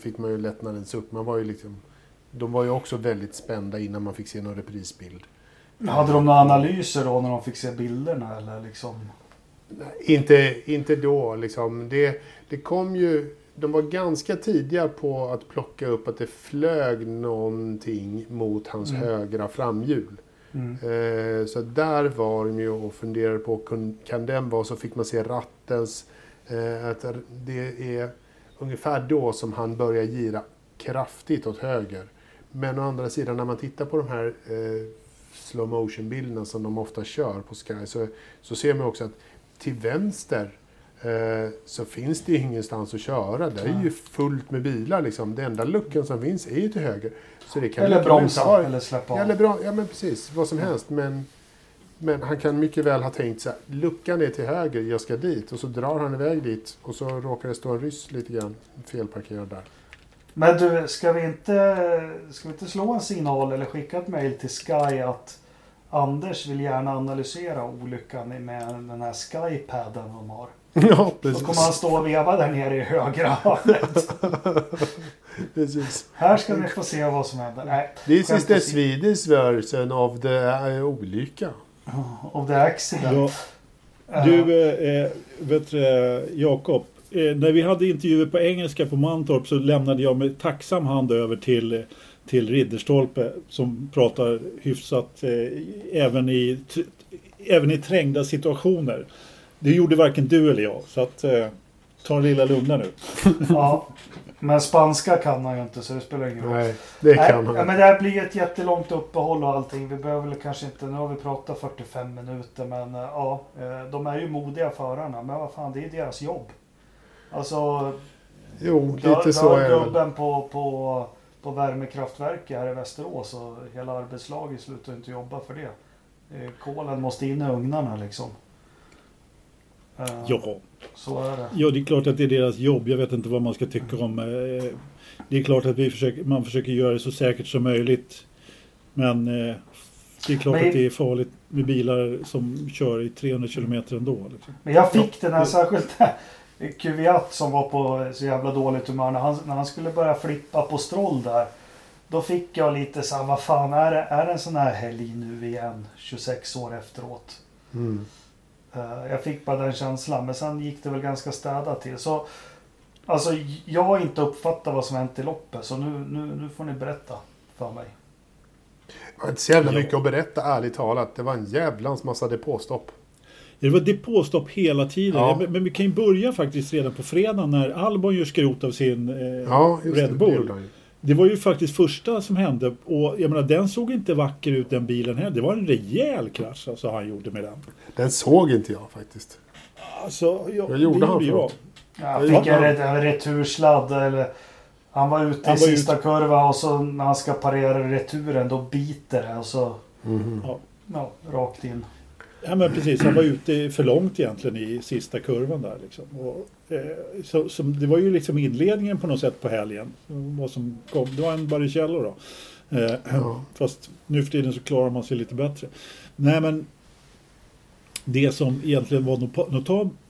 fick man ju lättnadens upp. Man var ju liksom, de var ju också väldigt spända innan man fick se någon reprisbild. Hade de några analyser då när de fick se bilderna? Eller liksom? Inte då. Liksom. Det kom ju... De var ganska tidiga på att plocka upp att det flög någonting mot hans högra framhjul. Så där var de ju och funderade på, kan den vara, så fick man se rattens... att det är ungefär då som han börjar gira kraftigt åt höger. Men å andra sidan, när man tittar på de här slow motion bilderna som de ofta kör på Sky, så ser man också att till vänster... så finns det ingenstans att köra. Det är ju fullt med bilar liksom. Den enda luckan som finns är ju till höger. Så det kan eller bromsa eller släppa av. Ja, men precis, vad som helst. Men han kan mycket väl ha tänkt så här: luckan är till höger, jag ska dit. Och så drar han iväg dit. Och så råkar det stå en ryss lite grann felparkerad där. Men du, ska vi inte slå en signal eller skicka ett mejl till Sky att Anders vill gärna analysera olyckan med den här Skypaden de har. Ja, precis. Då kommer han stå och veva där nere i högra hörnet. Precis. Här ska ni få se vad som händer. Nej, this is the Swedish version of the olycka. Of the accident. Ja. Du, vet du, Jakob, när vi hade intervjuer på engelska på Mantorp så lämnade jag med tacksam hand över till Ridderstolpe som pratar hyfsat även i trängda situationer. Det gjorde varken du eller jag, så att ta en lilla lugna nu. Ja, men spanska kan han ju inte, så det spelar ingen roll. Nej, det kan han. Ja, men det här blir ett jättelångt uppehåll och allting. Vi behöver väl kanske inte, nu har vi pratat 45 minuter, men ja, de är ju modiga förarna, men vad fan, det är deras jobb. Alltså, jo, lite så är det. Gubben på värmekraftverket här i Västerås och hela arbetslaget slutar inte jobba för det. Kolen måste in i ugnarna liksom. Ja. Så är det. Ja, det är klart att det är deras jobb. Jag vet inte vad man ska tycka om. Det är klart att man försöker göra det så säkert som möjligt. Men det är klart att det är farligt med bilar som kör i 300 km ändå. Liksom. Men jag fick den här särskilt Kvyat som var på så jävla dåligt humör. När han skulle börja flippa på Stroll där, då fick jag lite så här, vad fan är det en sån här helg nu igen 26 år efteråt? Jag fick bara den känslan, men sen gick det väl ganska städat till. Så Alltså, jag har inte uppfattat vad som hänt i loppet, så nu får ni berätta för mig. Det var inte så jävla mycket att berätta, ärligt talat. Det var en jävlans massa depåstopp. Det var depåstopp hela tiden. Ja. Men vi kan ju börja faktiskt redan på fredag när Albon gör skrot av sin Red Bull. Det var ju faktiskt första som hände. Och jag menar, den såg inte vacker ut, den bilen här. Det var en rejäl krasch, alltså, han gjorde med den. Den såg inte jag faktiskt. Alltså, jag gjorde han bra. Ja, fick en retursladd eller... Han var ute i sista kurva och så när han ska parera returen då biter det och så rakt in. Ja, men precis, han var ute för långt egentligen i sista kurvan där liksom. Och, så det var ju liksom inledningen på något sätt på helgen. Det var en Barrichello då. Fast nu för tiden så klarar man sig lite bättre. Nej, men det som egentligen var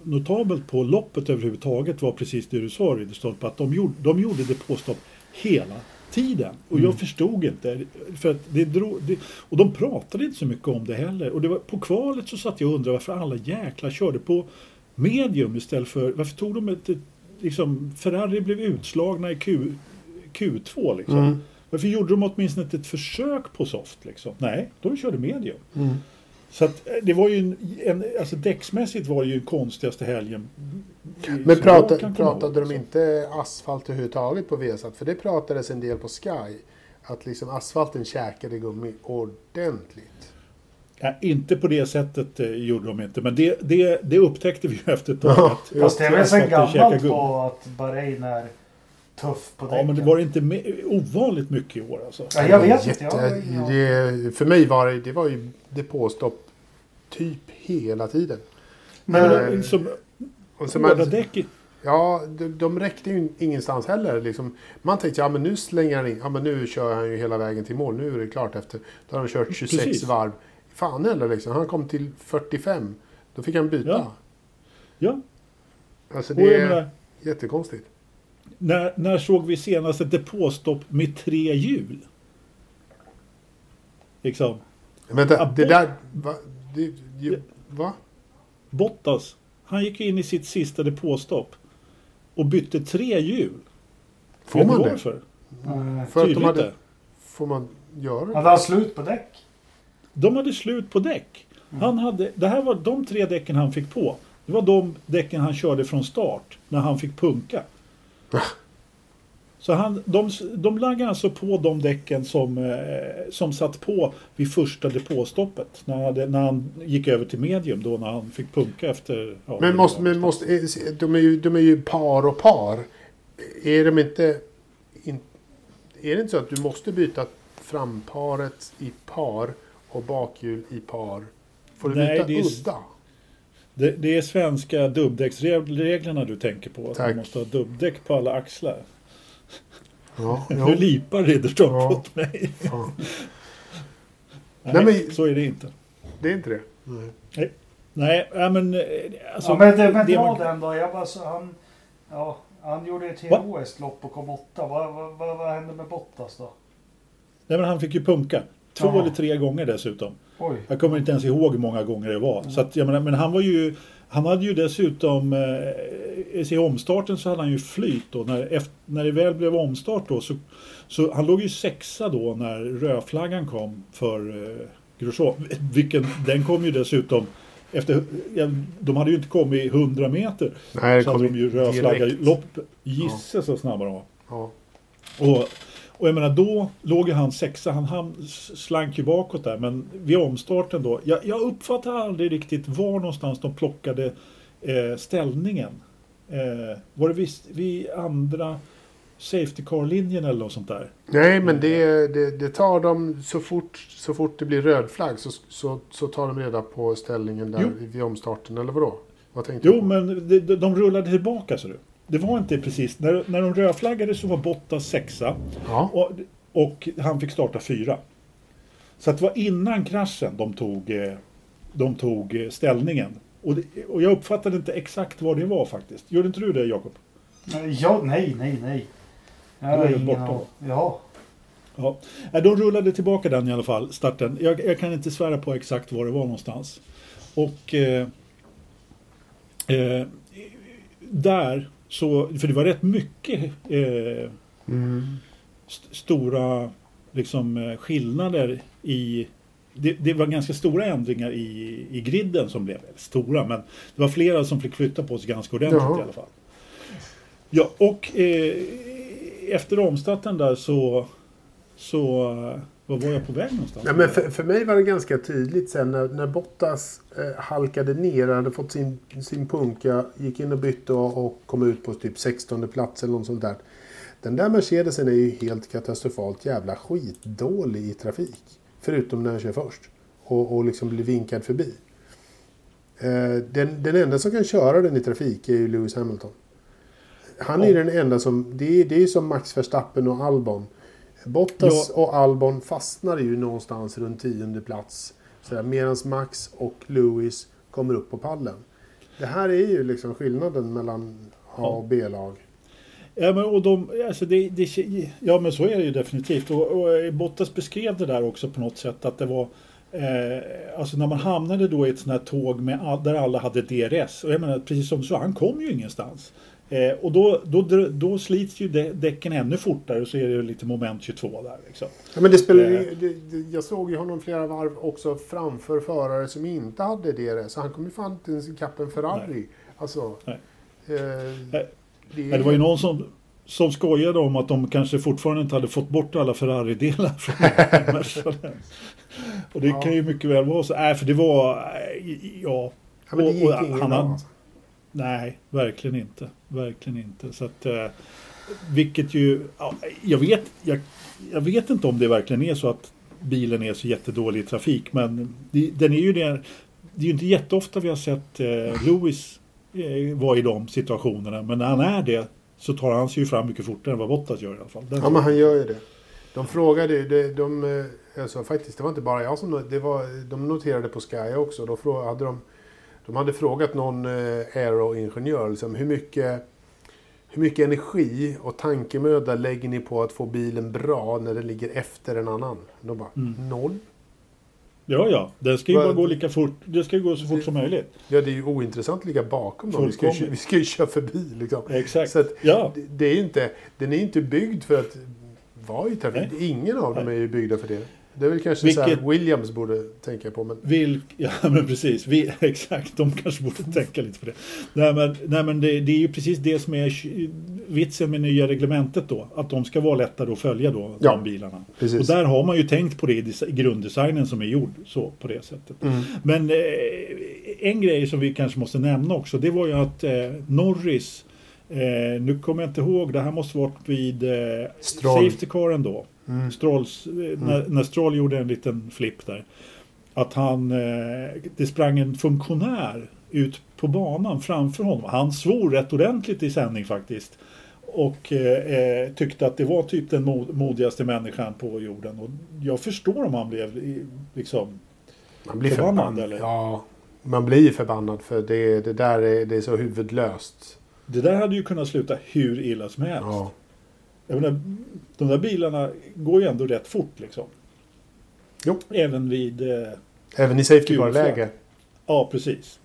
notabelt på loppet överhuvudtaget var precis det du sa, Ridderstolpe, att de gjorde det påstopp hela tiden. Och jag förstod inte. För att och de pratade inte så mycket om det heller. Och det var, på kvalet så satt jag och undrade varför alla jäkla körde på medium istället för... Varför tog de inte... Liksom, Ferrari blev utslagna i Q2 liksom. Varför gjorde de åtminstone inte ett försök på soft liksom? Nej, de körde medium. Mm. Så att det var ju alltså däcksmässigt var det ju den konstigaste helgen. Men pratade de inte asfalt överhuvudtaget på Viasat? För det pratades en del på Sky. Att liksom asfalten käkade gummi ordentligt. Ja, inte på det sättet gjorde de inte. Men det upptäckte vi ju efter ett tag. Fast det är väl så gammalt på att Bahrain är tuff på däcken. Ja, men det var inte ovanligt mycket i år. Alltså. Ja, jag vet inte. För mig var ju depåstopp typ hela tiden. Men de räckte ju ingenstans heller. Liksom, man tänkte, ja men nu slänger han in. Ja men nu kör han ju hela vägen till mål. Nu är det klart efter. Då har han kört 26 varv. Fan eller liksom. Han kom till 45. Då fick han byta. Ja. Alltså det är jättekonstigt. När såg vi senast ett depåstopp med 3 hjul? Liksom. Vänta, va? Bottas, han gick in i sitt sista depåstopp och bytte 3 hjul. Får man det? För att de hade... Får man göra det? Hade han slut på däck? De hade slut på däck. Han hade... Det här var de 3 däcken han fick på. Det var de däcken han körde från start när han fick punka. Så de laggade alltså på de däcken som satt på vid första depåstoppet när han gick över till medium då när han fick punka efter. Ja, men måste de är ju par och par. Är det inte så att du måste byta framparet i par och bakhjul i par? Får du byta udda? Det är svenska dubbdäcksreglerna du tänker på. Att man måste ha dubbdäck på alla axlar. Ja, nu lipar Ridderstolpe åt mig. Ja. Nej, men så är det inte. Det är inte det. Nej men... Alltså, ja, men det var den då. Jag bara, så han gjorde ett heroiskt lopp och kom 8. Vad hände med Bottas då? Nej, men han fick ju punka. 2 eller 3 gånger dessutom. Oj. Jag kommer inte ens ihåg hur många gånger det var. Så att, jag menar, men han hade ju dessutom i omstarten så hade han ju flyt då. När det väl blev omstart då så han låg ju 6 då när rödflaggan kom för Grosjean. Den kom ju dessutom efter, de hade ju inte kommit 100 meter. Nej, så hade de ju rödflaggan lopp så snabba de var. Ja. Och jag menar, då låg han 6, han slank ju bakåt där. Men vid omstarten då, jag uppfattar aldrig riktigt var någonstans de plockade ställningen. Var det vid andra safety car-linjen eller något sånt där? Nej, men det tar de så fort det blir röd flagg så tar de reda på ställningen där vid omstarten, eller vadå? Vad tänkte du på? Men de rullade tillbaka, så du. Det var inte precis, när de rödflaggade så var Bottas 6 och han fick starta 4. Så att det var innan kraschen de tog ställningen. Och jag uppfattade inte exakt vad det var faktiskt. Gjorde inte du det, Jakob? Ja, nej. Ja, de rullade tillbaka den i alla fall, starten. Jag kan inte svära på exakt var det var någonstans. Och där Så, för det var rätt mycket stora liksom, skillnader i... Det var ganska stora ändringar i gridden som blev stora, men det var flera som fick flytta på sig ganska ordentligt i alla fall. Ja, och efter omstarten där så vad var jag på väg någonstans? Ja, men för mig var det ganska tydligt sen när Bottas halkade ner, hade fått sin punka, gick in och bytte och kom ut på typ 16:e plats eller något sånt där. Den där Mercedesen är ju helt katastrofalt jävla skitdålig i trafik. Förutom när han kör först. Och liksom blir vinkad förbi. Den enda som kan köra den i trafik är ju Lewis Hamilton. Han är den enda som... Det är ju som Max Verstappen och Albon. Bottas och Albon fastnar ju någonstans runt 10:e plats. Medan Max och Lewis kommer upp på pallen. Det här är ju liksom skillnaden mellan A och B-lag. Ja, men, och alltså ja, men så är det ju definitivt. Och Bottas beskrev det där också på något sätt. Att det var... alltså när man hamnade då i ett sånt här tåg där alla hade DRS. Och jag menar, precis som så, han kom ju ingenstans. Och då slits ju däcken ännu fortare. Och så är det lite moment 22 där. Liksom. Ja, men det spelar, jag såg ju honom flera varv också framför förare som inte hade DRS. Så han kom ju fan inte ens ikapp en Ferrari. Nej. Alltså... Nej. Det var ju någon som skojade om att de kanske fortfarande inte hade fått bort alla Ferrari-delar från Mercedes. Och det kan ju mycket väl vara så. Nej, för det var... Ja, men det gick ingen annan. Nej, verkligen inte. Verkligen inte. Så att, vilket ju... Ja, jag vet inte om det verkligen är så att bilen är så jättedålig i trafik. Men den är ju det... Det är ju inte jätteofta vi har sett Lewis... var i de situationerna, men när han är det så tar han sig ju fram mycket fortare än vad Bottas gör i alla fall. Ja, men han gör ju det. De frågade ju, alltså, faktiskt det var inte bara jag som, de noterade på Sky också, de hade frågat någon aero-ingenjör liksom, hur mycket energi och tankemöda lägger ni på att få bilen bra när den ligger efter en annan? De bara, noll. Ja, den ska ju bara gå lika fort. Det ska ju gå så fort som möjligt. Ja, det är ju ointressant att ligga bakom dem. Vi ska ju köra förbi liksom. Exakt. Så att det är inte, den är inte byggd för att vara i trafik. Ingen av dem är ju byggda för det. Det är väl kanske så här Williams borde tänka på. Men... ja, men precis. Exakt, de kanske borde tänka lite på det. Nej, men det är ju precis det som är vitsen med nya reglementet då. Att de ska vara lättare att följa då, de bilarna. Precis. Och där har man ju tänkt på det i grunddesignen som är gjord så på det sättet. Mm. Men en grej som vi kanske måste nämna också, det var ju att Norris, nu kommer jag inte ihåg, det här måste varit vid safety-caren då. Mm. När Stroll gjorde en liten flipp där, att han det sprang en funktionär ut på banan framför honom. Han svor rätt ordentligt i sändning faktiskt och tyckte att det var typ den modigaste människan på jorden, och jag förstår om han blev liksom förbannad eller? Ja, man blir förbannad för det där är så huvudlöst. Det där hade ju kunnat sluta hur illa som helst. Ja. Jag menar, de där bilarna går ju ändå rätt fort liksom. Jo. Även i safety-car-läge. Ja, precis.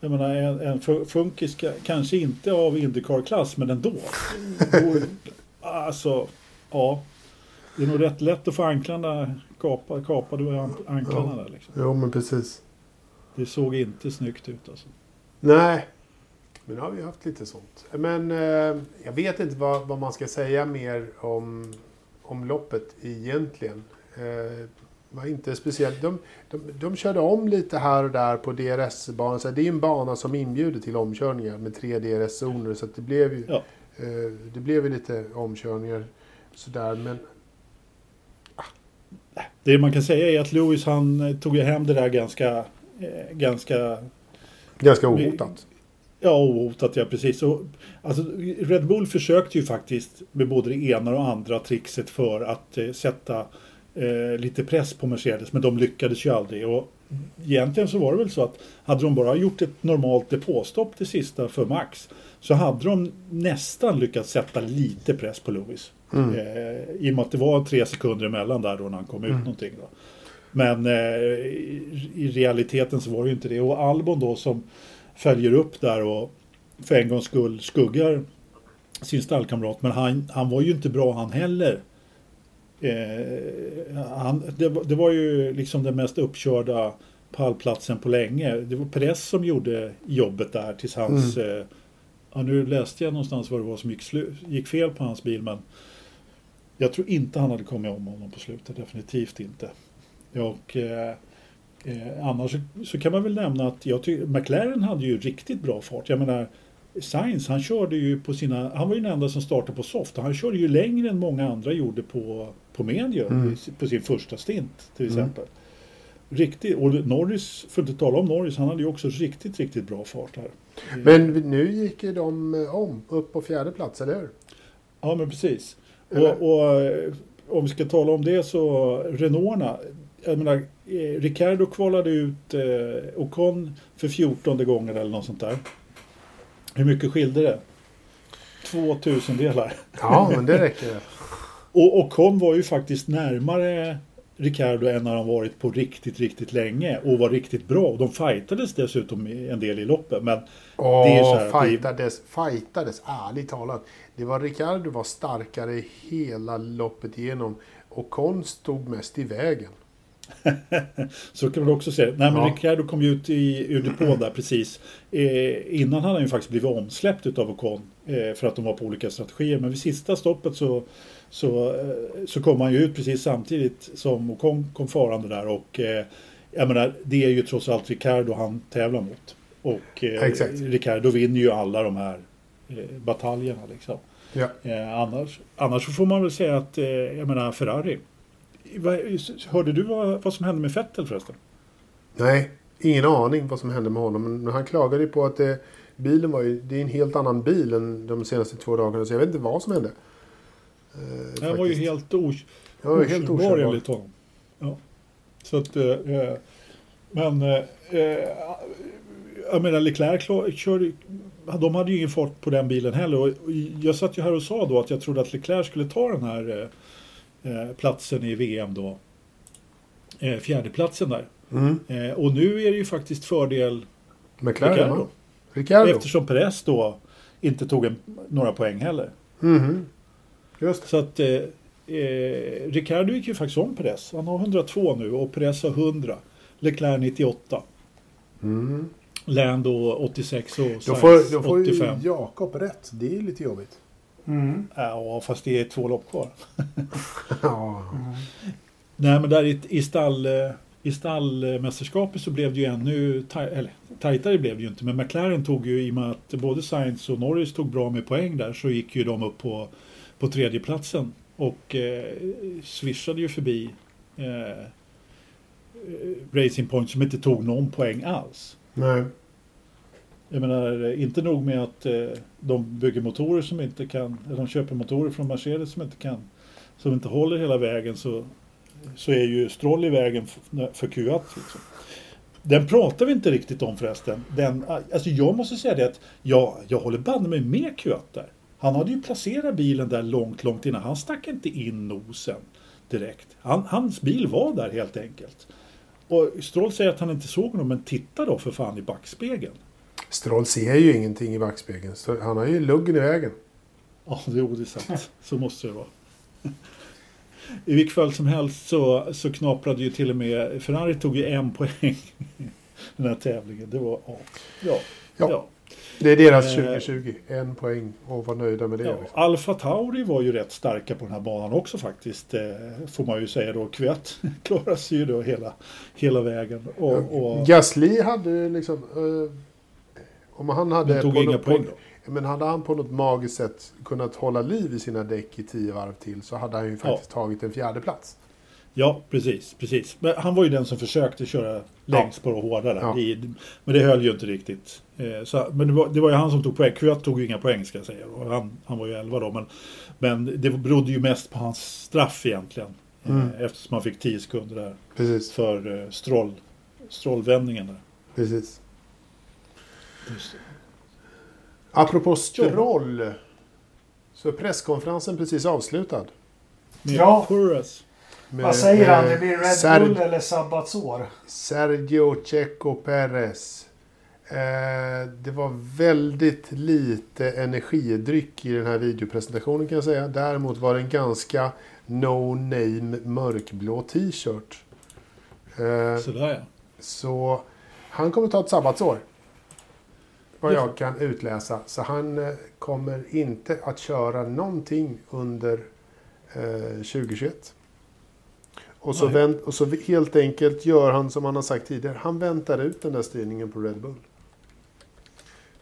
Jag menar, en funkis kanske inte av IndyCar-klass, men ändå. Alltså, ja. Det är nog rätt lätt att få anklarna kapade och anklarna där liksom. Jo, men precis. Det såg inte snyggt ut alltså. Nej. Men har vi haft lite sånt. Men jag vet inte vad man ska säga mer om loppet egentligen. Var inte speciellt. De körde om lite här och där på DRS-banan. Så det är en bana som inbjuder till omkörningar med 3 DRS-zoner. Så att det blev ju lite omkörningar sådär. Men... Det man kan säga är att Lewis, han tog ju hem det där ganska ohotat. Ja, ohotat, ja, precis. Och, alltså, Red Bull försökte ju faktiskt med både det ena och andra trixet för att sätta lite press på Mercedes, men de lyckades ju aldrig. Och egentligen så var det väl så att hade de bara gjort ett normalt depåstopp det sista för Max, så hade de nästan lyckats sätta lite press på Lewis. Mm. I och med att det var 3 sekunder emellan där då när han kom ut någonting då. Men i realiteten så var det ju inte det. Och Albon då som följer upp där och för en gångs skull skuggar sin stallkamrat. Men han var ju inte bra han heller. Det var ju liksom den mest uppkörda pallplatsen på länge. Det var Perez som gjorde jobbet där tills hans... nu läste jag någonstans vad det var som gick fel på hans bil, men jag tror inte han hade kommit om honom på slutet, definitivt inte. Och annars så kan man väl nämna att McLaren hade ju riktigt bra fart. Jag menar, Sainz, han körde ju på sina... Han var ju den enda som startade på soft. Han körde ju längre än många andra gjorde på medium, på sin första stint till exempel. Riktigt, och Norris, för att inte tala om Norris, han hade ju också riktigt, riktigt bra fart här. Men nu gick ju de upp på fjärde plats, eller hur? Ja, men precis. Och om vi ska tala om det så, Renaulterna, jag menar, Ricardo kvalade ut Ocon för 14:e gången eller något sånt där. Hur mycket skilde det? 2000 delar. Ja, men det räcker. Och Ocon var ju faktiskt närmare Ricardo än när han varit på riktigt, riktigt länge och var riktigt bra. Och de fightades dessutom en del i loppet. Men det är så här fightades, ärligt talat. Det var Ricardo var starkare hela loppet igenom och Ocon stod mest i vägen. Så kan man också säga. Nej, men Ricardo kom ju ut ur depån där precis. Innan hade han ju faktiskt blivit omsläppt utav Ocon för att de var på olika strategier. Men vid sista stoppet så kom han ju ut precis samtidigt som Ocon kom farande där. Och jag menar, det är ju trots allt Ricardo han tävlar mot. Och Ricardo vinner ju alla de här bataljerna liksom. Ja. Annars så får man väl säga att jag menar, Ferrari. Hörde du vad som hände med Vettel förresten? Nej, ingen aning vad som hände med honom. Men han klagade ju på att bilen var ju... Det är en helt annan bil än de senaste 2 dagarna. Så jag vet inte vad som hände. Han var ju helt okörbar enligt honom. Ja. Så att... men... jag menar, Leclerc körde... De hade ju ingen fart på den bilen heller. Och jag satt ju här och sa då att jag trodde att Leclerc skulle ta den här... platsen i VM då, fjärdeplatsen där. Och nu är det ju faktiskt fördel Ricardo. Eftersom Perez då inte tog några poäng heller. Just. Så att Ricardo gick ju faktiskt om Perez. Han har 102 nu och Perez har 100. Leclerc 98. Lando 86 och Sainz 85. Då får ju Jakob rätt. Det är lite jobbigt. Ja, fast det är 2 lopp kvar. Nej, men där i stallmästerskapet så blev det ju ännu tajtare blev det ju inte, men McLaren tog ju, i och med att både Sainz och Norris tog bra med poäng där, så gick ju de upp på 3:e platsen och swishade ju förbi Racing Point som inte tog någon poäng alls. Nej. Jag menar, inte nog med att de bygger motorer som inte kan, eller de köper motorer från Mercedes som inte håller hela vägen, så är ju Stroll i vägen för Kvyat liksom. Den pratar vi inte riktigt om förresten. Alltså jag måste säga det att jag håller bandet mig med Kvyat där. Han hade ju placerat bilen där långt, långt innan. Han stack inte in nosen direkt. Hans bil var där helt enkelt. Och Stroll säger att han inte såg honom, men titta då för fan i backspegeln. Stroll ser ju ingenting i backspegeln. Så han har ju luggen i vägen. Ja, det är odissant. Så måste det vara. I vilket fall som helst så knaprade ju till och med... Ferrari tog ju 1 poäng den här tävlingen. Det var... Ja. Det är deras 2020. 1 poäng och var nöjda med det. Ja, Alfa Tauri var ju rätt starka på den här banan också faktiskt. Får man ju säga då. Kvyat klarar sig ju då hela vägen. Och... Gasly hade ju liksom... Om han hade tog inga poäng då. Men hade han på något magiskt sätt kunnat hålla liv i sina däck i 10 varv till, så hade han ju faktiskt tagit en 4:e plats. Ja, precis. Men han var ju den som försökte köra längst på och hårdare. Ja. Men det höll ju inte riktigt. Men det var ju han som tog poäng. Kvyat tog ju inga poäng, ska jag säga. Han var ju 11 då. Men det berodde ju mest på hans straff egentligen. Eftersom han fick 10 sekunder där. Precis. För strollvändningen där. Precis. Apropå Stroll, så är presskonferensen precis avslutad. Ja. Vad säger han? Det blir Red Bull eller sabbatsår. Sergio Checo Perez Det var väldigt lite energidryck i den här videopresentationen, kan jag säga. Däremot var det en ganska no-name mörkblå t-shirt. Sådär, ja. Så han kommer ta ett sabbatsår, vad jag kan utläsa. Så han kommer inte att köra någonting under 2021. Och så helt enkelt gör han som han har sagt tidigare. Han väntar ut den där styrningen på Red Bull.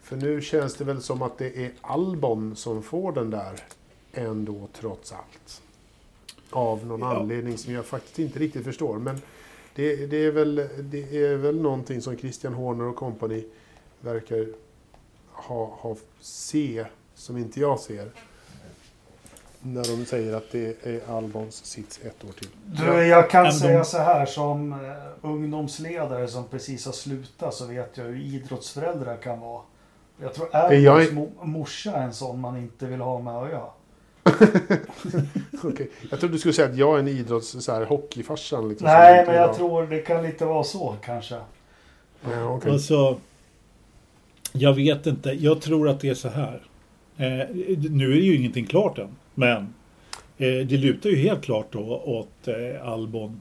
För nu känns det väl som att det är Albon som får den där ändå, trots allt. Av någon anledning som jag faktiskt inte riktigt förstår. Men det är väl någonting som Christian Horner och company verkar se som inte jag ser. När de säger att det är Albons sits ett år till. Du, jag kan säga så här, som ungdomsledare som precis har slutat, så vet jag hur idrottsföräldrar kan vara. Jag tror morsa är en sån man inte vill ha med att göra. Okay. Jag tror du skulle säga att jag är en hockeyfarsan. Liksom. Nej, men jag tror det kan lite vara så kanske. Ja, okay. Alltså, jag vet inte. Jag tror att det är så här. Nu är det ju ingenting klart än, men det lutar ju helt klart då åt Albon,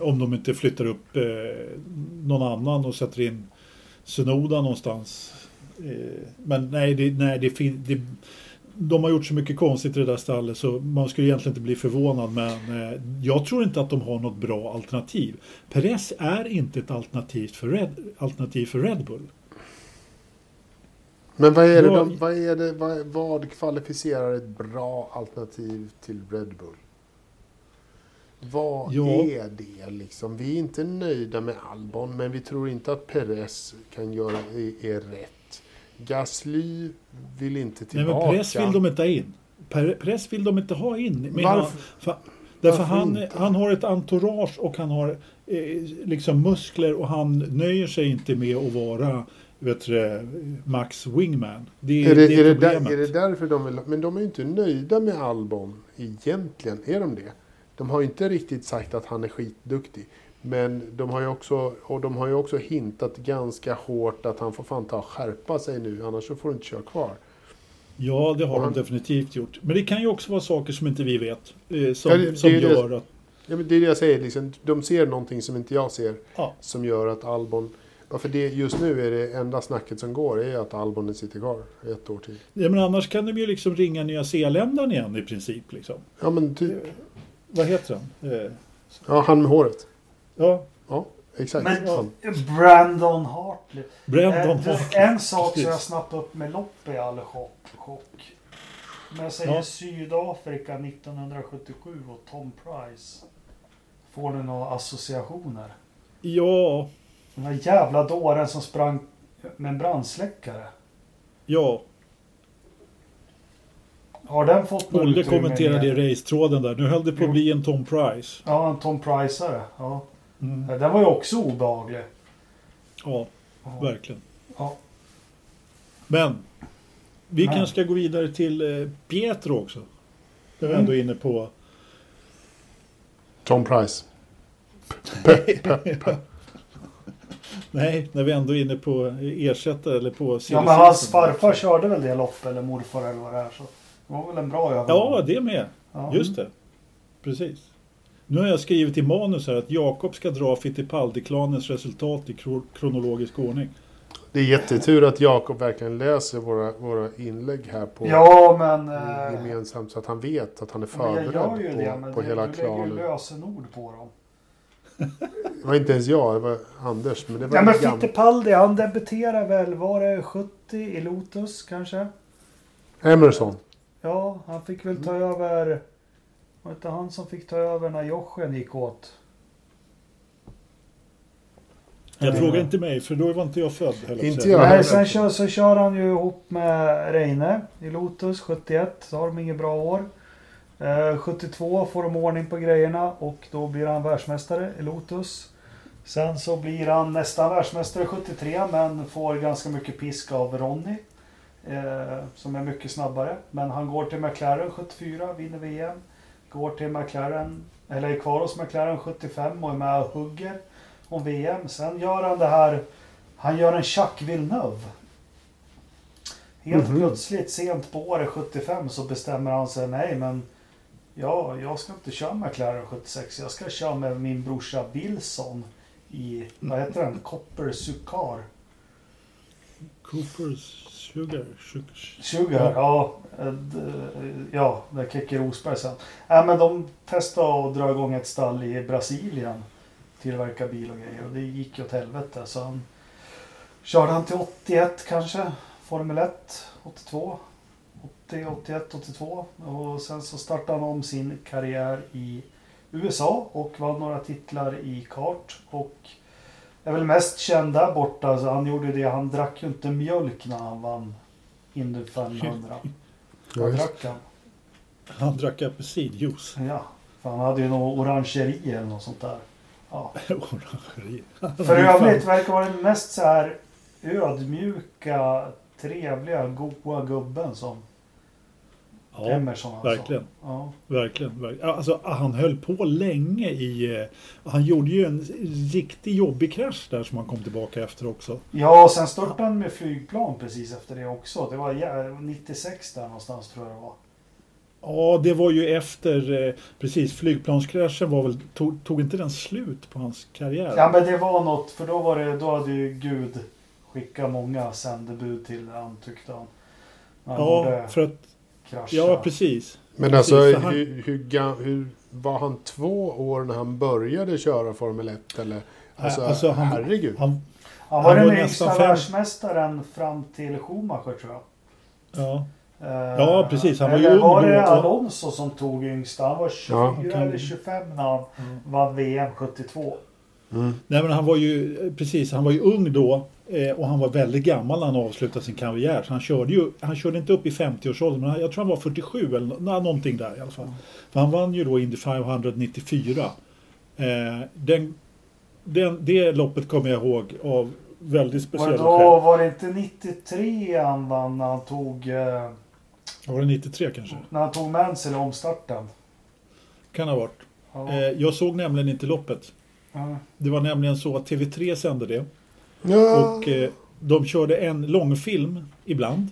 om de inte flyttar upp någon annan och sätter in Sunoda någonstans. Men nej, de har gjort så mycket konstigt i det där stallet så man skulle egentligen inte bli förvånad, men jag tror inte att de har något bra alternativ. Perez är inte ett alternativ för Red Bull. Men vad kvalificerar ett bra alternativ till Red Bull? Är det liksom? Vi är inte nöjda med Albon, men vi tror inte att Perez kan göra är rätt. Gasly vill inte tillbaka. Nej, men Perez vill de inte ha in. Perez vill de inte ha in. Men varför? Därför han har ett entourage och han har liksom muskler och han nöjer sig inte med att vara Max Wingman. Är det därför de vill? Men de är ju inte nöjda med Albon egentligen, är de det? De har ju inte riktigt sagt att han är skitduktig, men de har ju också hintat ganska hårt att han får fan ta och skärpa sig nu, annars så får han inte köra kvar. Ja, det har de definitivt gjort. Men det kan ju också vara saker som inte vi vet det är det jag säger liksom, de ser någonting som inte jag ser som gör att Albon. För det just nu är det enda snacket som går är att Albon sitter kvar ett år till. Ja, men annars kan de ju liksom ringa Nya Zeeländaren igen i princip liksom. Ja, men typ. Vad heter han? Ja, han med håret. Ja exakt. Men Brandon Hartley. En sak som jag snappade upp med lopp i all chock. Men jag säger Sydafrika 1977 och Tom Price. Får du några associationer? Ja. Den här jävla dåren som sprang med en brandsläckare. Ja. Har den fått något utrymme? Olle kommenterade i racetråden där. Nu höll det på att bli en Tom Price. Ja, en Tom Price-are. Ja. Mm. Den var ju också obehaglig. Ja, verkligen. Ja. Men, vi kanske ska gå vidare till Pietro också. Det var ändå inne på Tom Price. Nej, när vi ändå är inne på ersättare eller på... Ja, men hans farfar körde väl det lopp, eller morfar eller vad det är, så det var väl en bra övergång. Ja, det med. Ja. Just det. Precis. Nu har jag skrivit i manus här att Jakob ska dra Fittipaldi-klanens resultat i kronologisk ordning. Det är jättetur att Jakob verkligen läser våra inlägg här på gemensamt, så att han vet att han är förberedd på hela klanen. Du lägger ju lösenord på dem. Det var inte ens jag, det var Anders. Men det var Fittipaldi, han debuterade väl, var det 70 i Lotus kanske? Emerson. Ja, han fick väl ta över. Var inte han som fick ta över när Grosjean gick åt? Jag frågar inte mig, för då var inte jag född heller. Inte jag. Nej, sen kör han ju ihop med Reine i Lotus 71, så har de inget bra år. 72 får de ordning på grejerna och då blir han världsmästare i Lotus. Sen så blir han nästan världsmästare 73, men får ganska mycket pisk av Ronnie som är mycket snabbare. Men han går till McLaren 74, vinner VM. Går till McLaren, eller är kvar hos McLaren 75 och är med och hugger om VM. Sen gör han det här Han gör en Jacques Villeneuve. Helt plötsligt, sent på året 75, så bestämmer han sig, nej men ja, jag ska inte köra McLaren 76, jag ska köra med min brorsa Wilson i, vad heter den? Cooper Sugar, ja, där Keke Rosberg sen. Ja, men de testade att dra igång ett stall i Brasilien, tillverka bil och grejer, och det gick ju åt helvete. Så han körde han till 81 kanske, Formel 1, 82, 80, 81, 82, och sen så startade han om sin karriär i USA och vann några titlar i kart och är väl mest känd där borta. Alltså, han gjorde det, han drack ju inte mjölk när han vann Indy 500. Han drack apelsinjuice. Ja, för han hade ju någon orangeri eller något sånt där. Ja. Orangeri. För övrigt verkar vara den mest så här ödmjuka, trevliga, goa gubben som Emerson, alltså. Verkligen. Alltså, han höll på länge i... Han gjorde ju en riktigt jobbig krasch där som han kom tillbaka efter också. Ja, och sen störtade han med flygplan precis efter det också. Det var 96 där någonstans, tror jag det var. Ja, det var ju efter... Precis, flygplanskraschen var väl... Tog inte den slut på hans karriär? Ja, men det var något... För då var det... Då hade ju Gud skickat många sändebud till han, tyckte han. För att... Krascha. Ja, precis. Men precis, alltså, han... hur var han 2 år när han började köra Formel 1? Eller? Alltså, herregud. Han var den yngsta världsmästaren fram till Schumacher, tror jag. Ja, precis. Han var ju var det Alonso som tog yngsta? Han var 24 eller 25 när han vann VM 72. Mm. Nej, men han var ju ung då. Och han var väldigt gammal när han avslutade sin karriär. Så han körde inte upp i 50-årsåldern, men jag tror han var 47 eller någonting där i alla fall. För han vann ju då Indy 594. Det loppet kommer jag ihåg av väldigt speciella skäl. Var det inte 93 han vann när han tog... Var det 93 kanske? När han tog Mansell i omstarten. Kan ha varit. Ja. Jag såg nämligen inte loppet. Mm. Det var nämligen så att TV3 sände det. Ja. Och de körde en långfilm ibland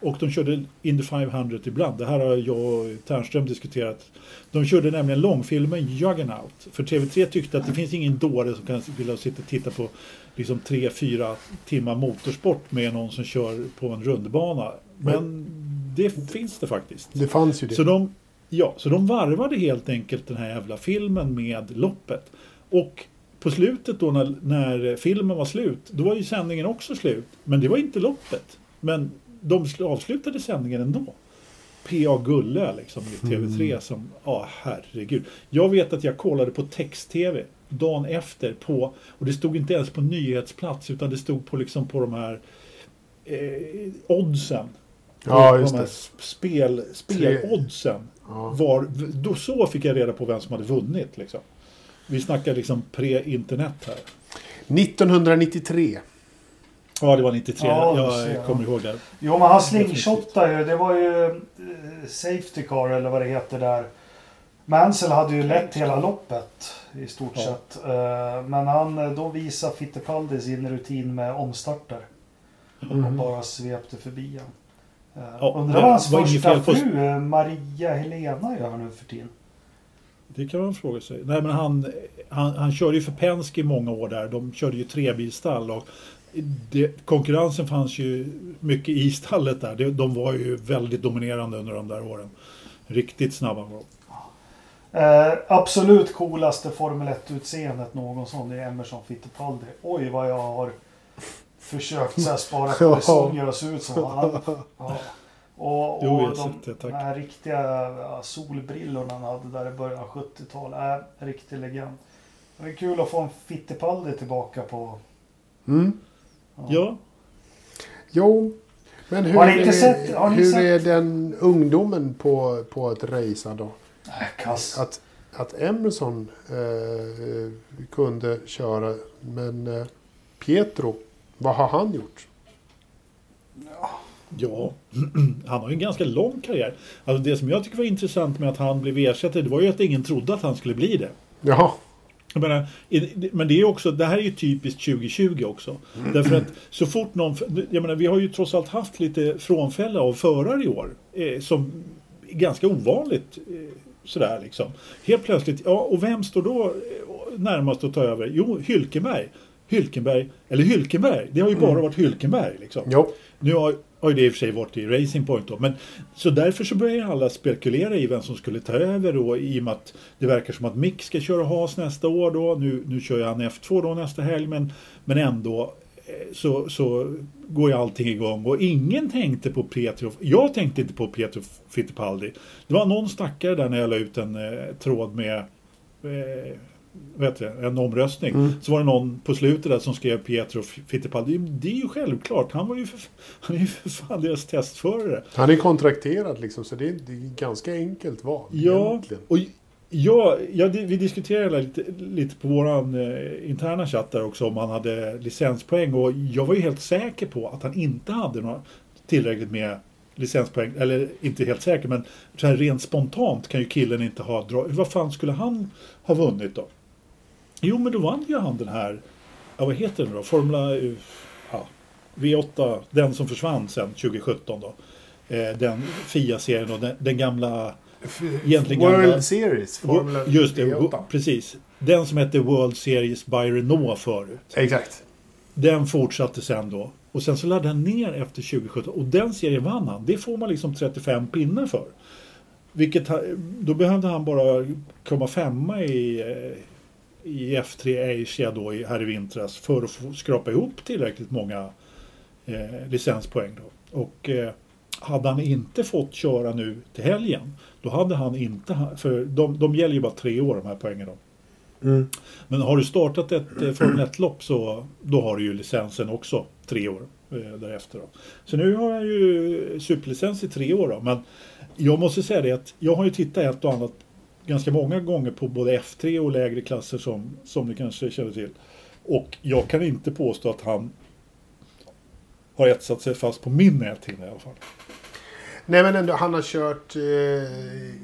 och de körde Indy 500 ibland. Det här har jag och Ternström diskuterat. De körde nämligen långfilmen Juggernaut, för TV3 tyckte att det finns ingen dåre som kan vilja sitta och titta på liksom 3-4 timmar motorsport med någon som kör på en rundbana. Men det finns det faktiskt. Det fanns ju det. Så de varvade helt enkelt den här jävla filmen med loppet. Och på slutet då när filmen var slut, då var ju sändningen också slut. Men det var inte loppet. Men de avslutade sändningen ändå. P.A. Gulle liksom i TV3 som, herregud. Jag vet att jag kollade på text-tv dagen efter på, och det stod inte ens på nyhetsplats utan det stod på liksom på de här oddsen. Ja, just de här speloddsen. Ja. Så fick jag reda på vem som hade vunnit liksom. Vi snackar liksom pre-internet här. 1993. Ja, det var 93. Jag kommer ihåg det. Jo, men han slingshotade ju. Det var ju safety car eller vad det heter där. Mansell hade ju lett hela loppet i stort sett. Men då visade Fittipaldi sin rutin med omstarter. Och bara svepte förbi han. Undrar vad hans första fru, Maria Helena, gör nu för tiden. Det kan man fråga sig. Nej, men han körde ju för Penske i många år där. De körde ju 3-bilstall och konkurrensen fanns ju mycket i stallet där. De var ju väldigt dominerande under de där åren. Riktigt snabba var de. Absolut coolaste Formel 1-utseendet någonsin är Emerson Fittipaldi. Oj, vad jag har försökt så här spara kalsonger och se ut som han. Ja. Och de här riktiga solbrillorna han hade där i början av 70-talet är en riktig legend. Det är kul att få en Fittipaldi tillbaka på... Mm. Ja. Jo, men hur är den ungdomen på ett race då? Kass. Att Emerson kunde köra, men Pietro, vad har han gjort? Ja, han har ju en ganska lång karriär. Alltså det som jag tycker var intressant med att han blev ersättare, det var ju att ingen trodde att han skulle bli det. Jaha. Jag menar, men det är också, det här är ju typiskt 2020 också. Därför att så fort någon, jag menar, vi har ju trots allt haft lite frånfälla av förare i år, som är ganska ovanligt, sådär liksom. Helt plötsligt, ja, och vem står då närmast att ta över? Jo, Hülkenberg. Det har ju bara varit Hülkenberg liksom. Jo. Nu har ju det i och för sig varit i Racing Point då. Men, så därför så börjar alla spekulera i vem som skulle ta över då, i och med att det verkar som att Mick ska köra Haas nästa år då. Nu kör ju han F2 då nästa helg, men ändå så går ju allting igång och ingen tänkte på Pietro. Jag tänkte inte på Pietro Fittipaldi. Det var någon stackare där när jag la ut en tråd med... en omröstning, så var det någon på slutet där som skrev Pietro Fittipaldi. Det är ju självklart, han är ju för fan deras testförare. Han är kontrakterad liksom, så det är ganska enkelt val. Ja, egentligen. Och vi diskuterade lite på våran interna chatt där också om han hade licenspoäng, och jag var ju helt säker på att han inte hade några tillräckligt med licenspoäng, eller inte helt säker, men så här rent spontant kan ju killen inte ha drag. Vad fan skulle han ha vunnit då? Jo, men då vann ju han den här, vad heter den då? V8, den som försvann sen 2017 då. Den FIA-serien och den gamla World Series, Formula V8. Just det, precis. Den som hette World Series by Renault förut. Exakt. Den fortsatte sen då. Och sen så laddade han ner efter 2017. Och den serien vann han. Det får man liksom 35 pinnar för. Vilket då behövde han bara komma femma i F3 Asia då här i vintras. För att få skrapa ihop tillräckligt många licenspoäng då. Och hade han inte fått köra nu till helgen. Då hade han inte... För de gäller ju bara 3 år de här poängen då. Mm. Men har du startat ett Formel 1-lopp så då har du ju licensen också 3 år därefter då. Så nu har jag ju superlicens i 3 år då, men jag måste säga det att jag har ju tittat ett och annat ganska många gånger på både F3 och lägre klasser som ni kanske känner till, och jag kan inte påstå att han har etsat sig fast på min näthinna i alla fall. Nej, men ändå, han har kört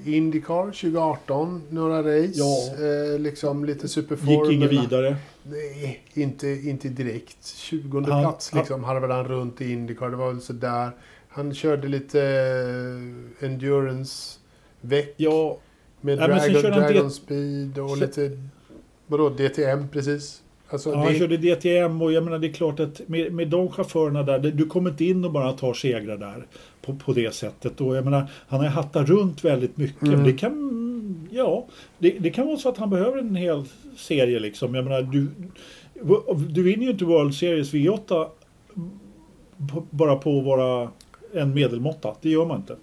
IndyCar 2018, några race, liksom lite superform. Gick ingen vidare? Nej, inte direkt. 20:e plats liksom, hade väl han runt i IndyCar, det var väl sådär. Han körde lite endurance-väck med Dragon Speed och lite, vadå, DTM precis. Alltså, ja, han körde DTM, och jag menar det är klart att med de chaufförerna där, du kommer inte in och bara tar segrar där på det sättet. Och jag menar, han har hattat runt väldigt mycket. Det kan, det kan vara så att han behöver en hel serie liksom. Jag menar, du vinner ju inte World Series V8 bara på att vara en medelmåtta. Det gör man inte.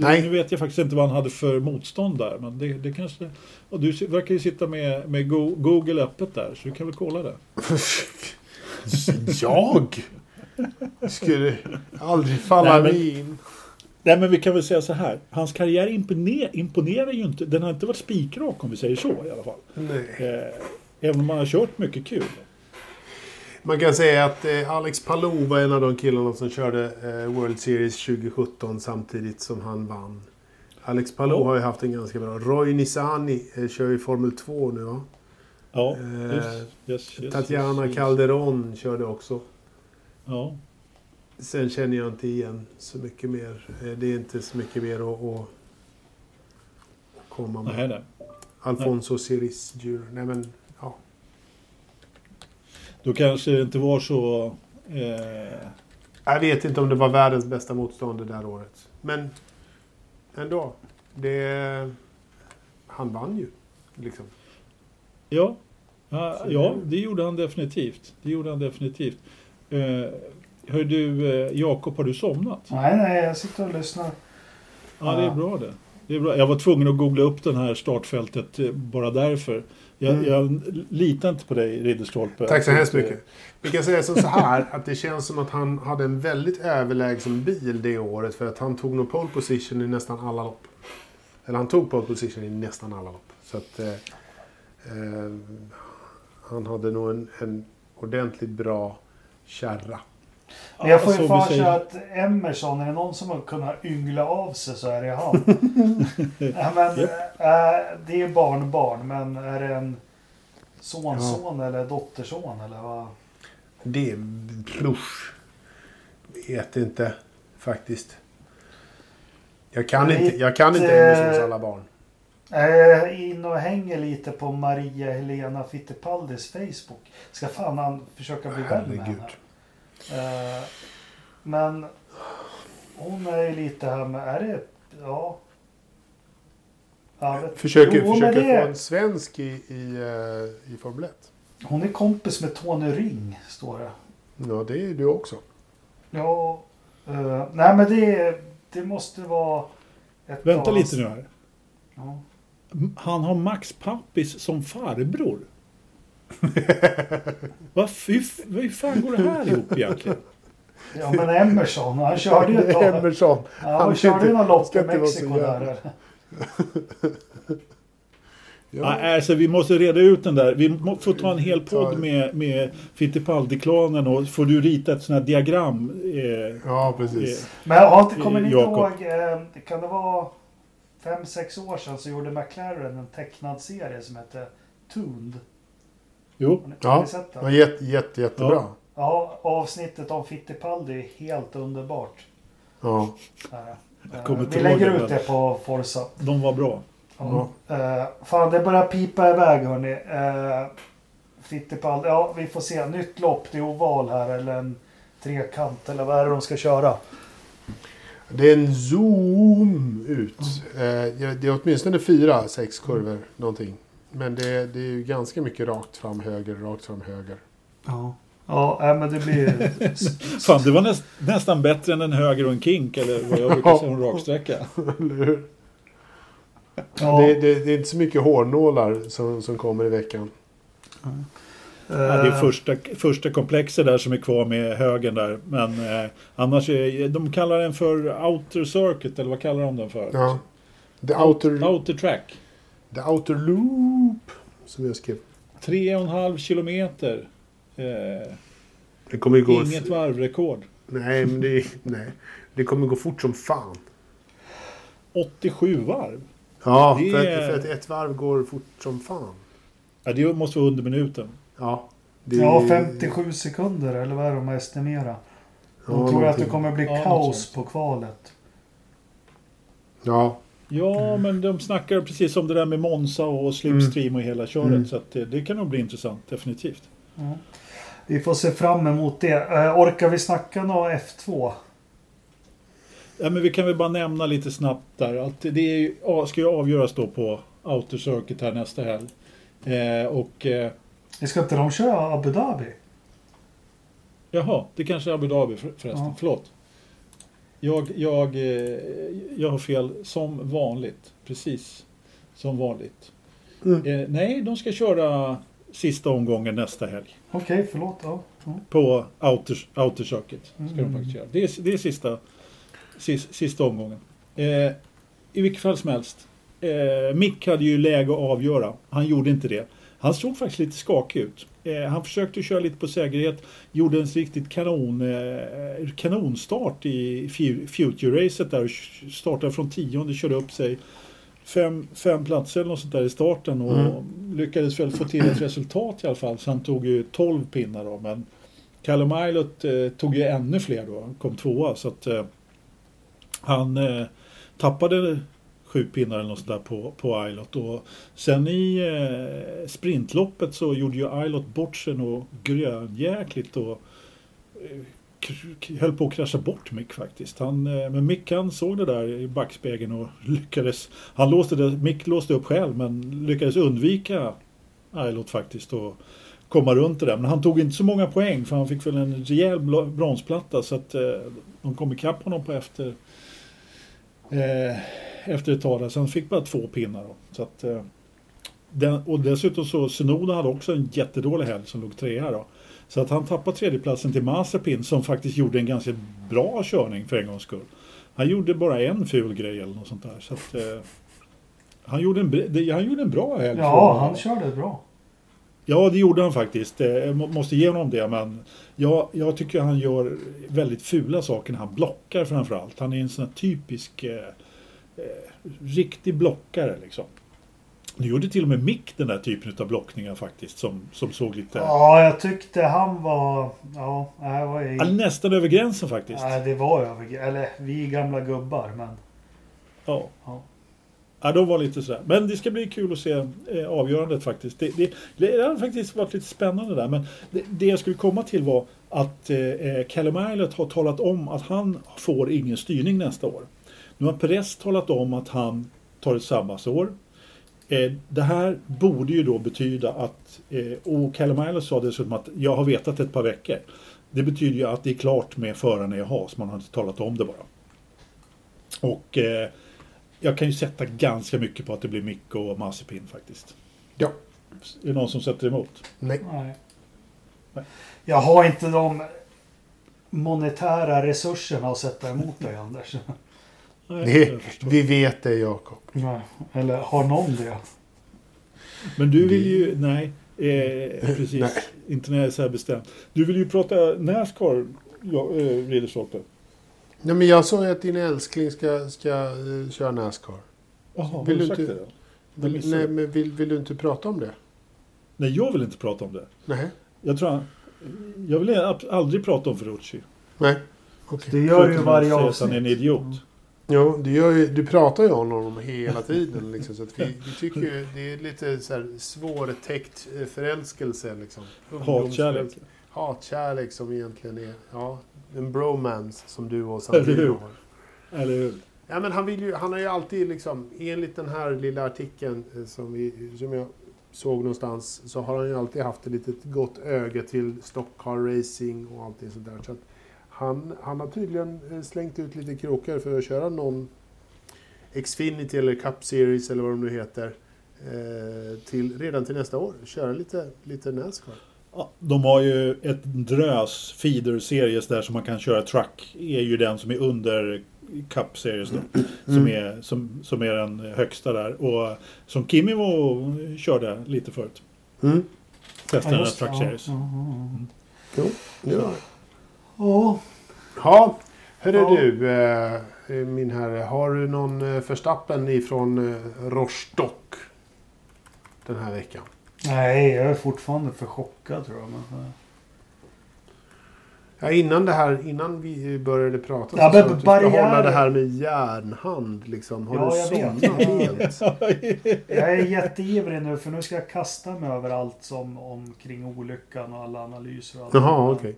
Nej. Nu vet jag faktiskt inte vad han hade för motstånd där, men det kanske... Och du verkar ju sitta med Google öppet där, så du kan väl kolla det. Jag skulle aldrig falla mig in. Nej, men vi kan väl säga så här. Hans karriär imponerar ju inte. Den har inte varit spikrak, om vi säger så i alla fall. Nej. Även om han har kört mycket kul. Man kan säga att Alex Palou var en av de killarna som körde World Series 2017 samtidigt som han vann. Alex Palou har ju haft en ganska bra. Roy Nissany kör ju Formel 2 nu, va? Ja, yes, Tatiana Calderon körde också. Ja. Sen känner jag inte igen så mycket mer. Det är inte så mycket mer att komma med. Nej. Alfonso Ceris Jr. Nej, men... Då kanske det inte var så... Jag vet inte om det var världens bästa motstånd det där året. Men ändå. Han vann ju. Liksom. Ja, det gjorde han definitivt. Hör du, Jakob, har du somnat? Nej, jag sitter och lyssnar. Ja, det är bra det. Jag var tvungen att googla upp den här startfältet bara därför. Jag litar inte på dig, Ridderstolpe. Tack så hemskt mycket. Vi kan säga så här, att det känns som att han hade en väldigt överlägsen bil det året, för att han tog nog pole position i nästan alla lopp. Eller han tog pole position i nästan alla lopp. Så att han hade nog en ordentligt bra kärra. Men jag får ju för sig att Emerson, är det någon som har kunnat yngla av sig, så är det han. Men, det är barnbarn, men är det en Sonson eller dotterson eller vad? Det är... vet inte faktiskt. Jag kan inte Engelsons alla barn. Jag är inne och hänger lite på Maria Helena Fittipaldis Facebook. Ska fan han försöka bli vän med henne. Men hon är ju lite här med... Är det... Ja... Försöker få en svensk i Formel 1. Hon är kompis med Tony Ring, står det. Ja, det är du också. Ja, nej men det måste vara... Vänta lite nu här. Ja. Han har Max Pappis som farbror. Vad fan går det här ihop egentligen? Ja, men Emerson, han körde ju någon lopp i Mexiko där. Ja. Nej, alltså, vi måste reda ut den där. Vi får ta en hel podd med Fittipaldi-klanen och får du rita ett sådant här diagram. Ja, precis. Men jag kommer inte ihåg, kan det vara 5-6 år sedan så gjorde McLaren en tecknad serie som hette Tuned. Jo, har ni sett den? Jättebra. Ja. Ja, avsnittet om Fittipaldi är helt underbart. Ja. Vi lägger ut det på Forza. De var bra. Ja. Mm. Fan, det börjar pipa iväg, hörni. Fittipaldi, ja, vi får se. Nytt lopp, det är oval här, eller en trekant, eller vad är det de ska köra? Det är en zoom ut. Det är åtminstone 4-6 kurvor, någonting. Men det är ju ganska mycket rakt fram höger. Ja. Ja, men det blir... Fan, det var nästan bättre än en höger och en kink, eller vad jag brukar säga, en raksträcka. Ja. Det är inte så mycket hårnålar som kommer i veckan. Ja, det är första komplexet där som är kvar med högen där. Men annars är... De kallar den för outer circuit, eller vad kallar de den för? Ja. The outer track. The outer loop, som jag skrev. 3,5 kilometer. Det kommer gå inget varvrekord. Nej, men det kommer gå fort som fan. 87 varv. Ja, det... för att ett varv går fort som fan. Ja, det måste vara under minuten. Ja, det... ja 57 sekunder eller vad är de att estimera? De tror att det kommer bli kaos på kvalet. Ja. Ja, men de snackar precis om det där med Monza och slipstream och hela köret, så att det kan nog bli intressant, definitivt. Ja. Vi får se fram emot det. Orkar vi snacka någon F2? Ja, men vi kan väl bara nämna lite snabbt där att det ska ju avgöras då på Outer Circuit här nästa helg. Ska inte de köra Abu Dhabi? Jaha, det kanske är Abu Dhabi förresten. Ja. Förlåt. Jag har fel som vanligt. Precis som vanligt. Mm. Nej, de ska köra... sista omgången nästa helg. Okej, förlåt. Ja. Mm. På outer circuit ska de faktiskt göra. Det är sista omgången. I vilket fall som helst. Mick hade ju läge att avgöra. Han gjorde inte det. Han såg faktiskt lite skakig ut. Han försökte köra lite på säkerhet. Gjorde en riktigt kanonstart i Future-racet där. Startade från 10:e, körde upp sig. Fem platser eller något sånt där i starten och lyckades väl få till ett resultat i alla fall, så han tog ju 12 pinnar då, men Callum Ilott tog ju ännu fler då, kom 2:a, så att han tappade 7 pinnar eller något sånt där på Ilott, och sen i sprintloppet så gjorde ju Ilott bort sig och grönjäkligt och höll på att krascha bort Mick faktiskt. Men Mick, han såg det där i backspegeln och lyckades. Mick låste upp själv men lyckades undvika Ilott faktiskt och komma runt det där. Men han tog inte så många poäng för han fick väl en rejäl bronsplatta, så att de kom ikapp honom på efter ett tag där. Så han fick bara 2 pinnar då. Så att, och dessutom så Senoda hade också en jättedålig helg som låg 3:a då. Så att han tappade 3:e platsen till Mazepin som faktiskt gjorde en ganska bra körning för en gångs skull. Han gjorde bara en ful grej eller något sånt där. Så att, han gjorde en bra helg. Ja, han körde bra. Ja, det gjorde han faktiskt. Jag måste ge honom det. Men jag tycker han gör väldigt fula saker när han blockar framförallt. Han är en sån här typisk riktig blockare liksom. Nu gjorde till och med Mick den där typen av blockningar faktiskt, som såg lite... Ja, jag tyckte han var... Ja, det var ju... Alltså, nästan över gränsen faktiskt. Nej, det var över... Eller, vi gamla gubbar, men... Ja. Ja. Ja, de var lite sådär. Men det ska bli kul att se avgörandet faktiskt. Det har faktiskt varit lite spännande där. Men det jag skulle komma till var att Callum Eilert har talat om att han får ingen styrning nästa år. Nu har Perez talat om att han tar ett sabbatsår. Det här borde ju då betyda att, och Callum Eilert sa dessutom att jag har vetat ett par veckor. Det betyder ju att det är klart med förarna jag har, så man har inte talat om det bara. Och... jag kan ju sätta ganska mycket på att det blir Mick och Mazepin faktiskt. Ja. Är det någon som sätter emot? Nej. Jag har inte de monetära resurserna att sätta emot dig, Anders. Nej, vi vet det, Jakob. Nej. Eller har någon det? Men du vill ju... Nej, precis. Nej. Inte när jag är så här bestämt. Du vill ju prata NASCAR, Ridderstolpe. Nej, men jag sa ju att din älskling ska köra NASCAR. Jaha, vill du sagt inte, det då? Nej, men vill du inte prata om det? Nej, jag vill inte prata om det. Nej. Jag vill aldrig prata om Ferrucci. Nej. Okay. Det gör ju varje avsnitt. Han är en idiot. Mm. Jo, du pratar ju om honom hela tiden. Liksom, så att vi tycker ju, det är lite så här svårtäckt förälskelse. Liksom. Hatkärlek. Hatkärlek som egentligen är... Ja. En bromance som du och Sandrine har. Eller hur? Ja, men han har ju alltid liksom, enligt den här lilla artikeln som jag såg någonstans, så har han ju alltid haft ett litet gott öga till stockcar racing och allting sånt där. Så att han har tydligen slängt ut lite krokar för att köra någon Xfinity eller Cup Series eller vad de nu heter redan till nästa år. Köra lite NASCAR. Ja, de har ju ett drös feeder-series där som man kan köra truck. Är ju den som är under Cup-series då, som är den högsta där. Och som Kimi körde lite förut. Mm. Testade den här truck-series. Ja, hörru du, min herre. Har du någon Verstappen ifrån Rostock den här veckan? Nej, jag är fortfarande för chockad tror jag. Men... Ja, innan vi började prata så att du ska hålla det här med järnhand liksom. Har du somnat? Jag är jätteivrig nu, för nu ska jag kasta mig över allt som omkring olyckan och alla analyser och allt. Jaha, okej.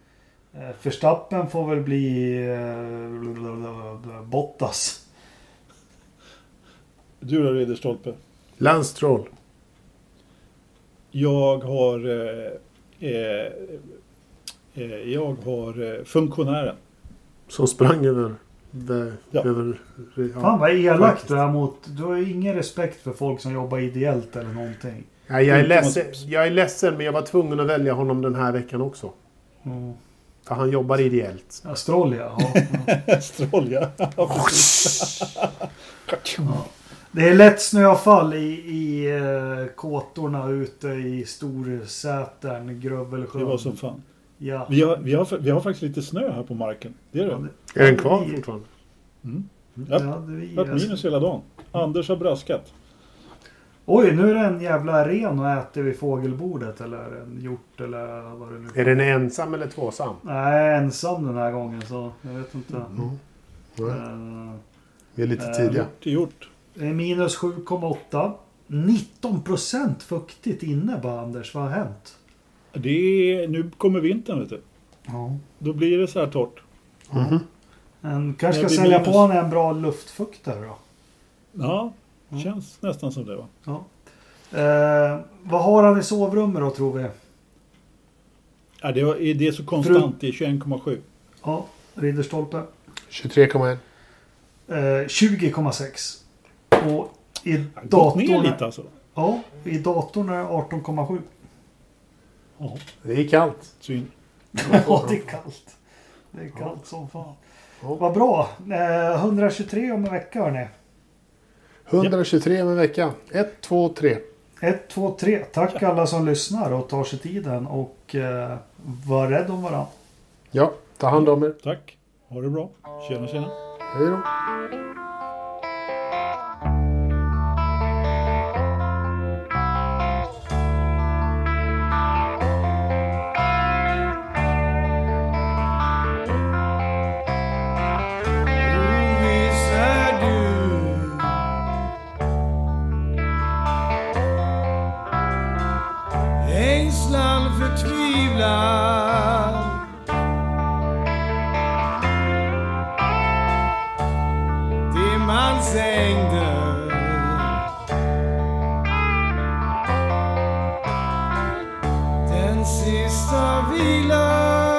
Okay. Verstappen får väl bli Bottas. Du då, Ridderstolpe? Lance Stroll. Jag har funktionären. Som sprang över. Ja. Fan vad elakt det här mot. Du har ju ingen respekt för folk som jobbar ideellt eller någonting. Ja, jag är ledsen, men jag var tvungen att välja honom den här veckan också. Mm. För han jobbar ideellt. Ja, Stroll, ja. Det är lätt snöfall i kåtorna ute i Storsätern, Grövelsjön. Det var som fan. Ja. Vi har faktiskt lite snö här på marken. Det är det. Är den kvar fortfarande? Mm. Ja, det är minus hela dagen. Anders har braskat. Oj, nu är det en jävla ren och äter vid fågelbordet eller en hjort eller vad det nu är. Är den ensam eller tvåsam? Nej, ensam den här gången, så jag vet inte. Vi är lite tidiga. Hjort. Minus 7,8. 19% fuktigt inne bara, Anders. Vad har hänt? Nu kommer vintern, vet du. Ja. Då blir det så här torrt. Mm-hmm. Kanske ska sälja på en bra luftfuktare då? Ja, känns nästan som det, va? Ja. Vad har han i sovrummet då, tror vi? Ja, det är så konstant. Det är 21,7. Ja, Ridderstolpe. 23,1. 20,6. Och i datorn lite alltså. Ja, i datorn är 18,7. Ja, det är kallt. Ja, det är kallt. Det är kallt som fan. Ja. Vad bra. 123 om en vecka, hörni. 123 om en vecka. 1, 2, 3. 1, 2, 3. Tack alla som lyssnar och tar sig tiden. Och var rädd om varandra. Ja, ta hand om er. Tack. Ha det bra. Tjena. Hej då. känslan förtvivlar. Det man sängde den sista vilan.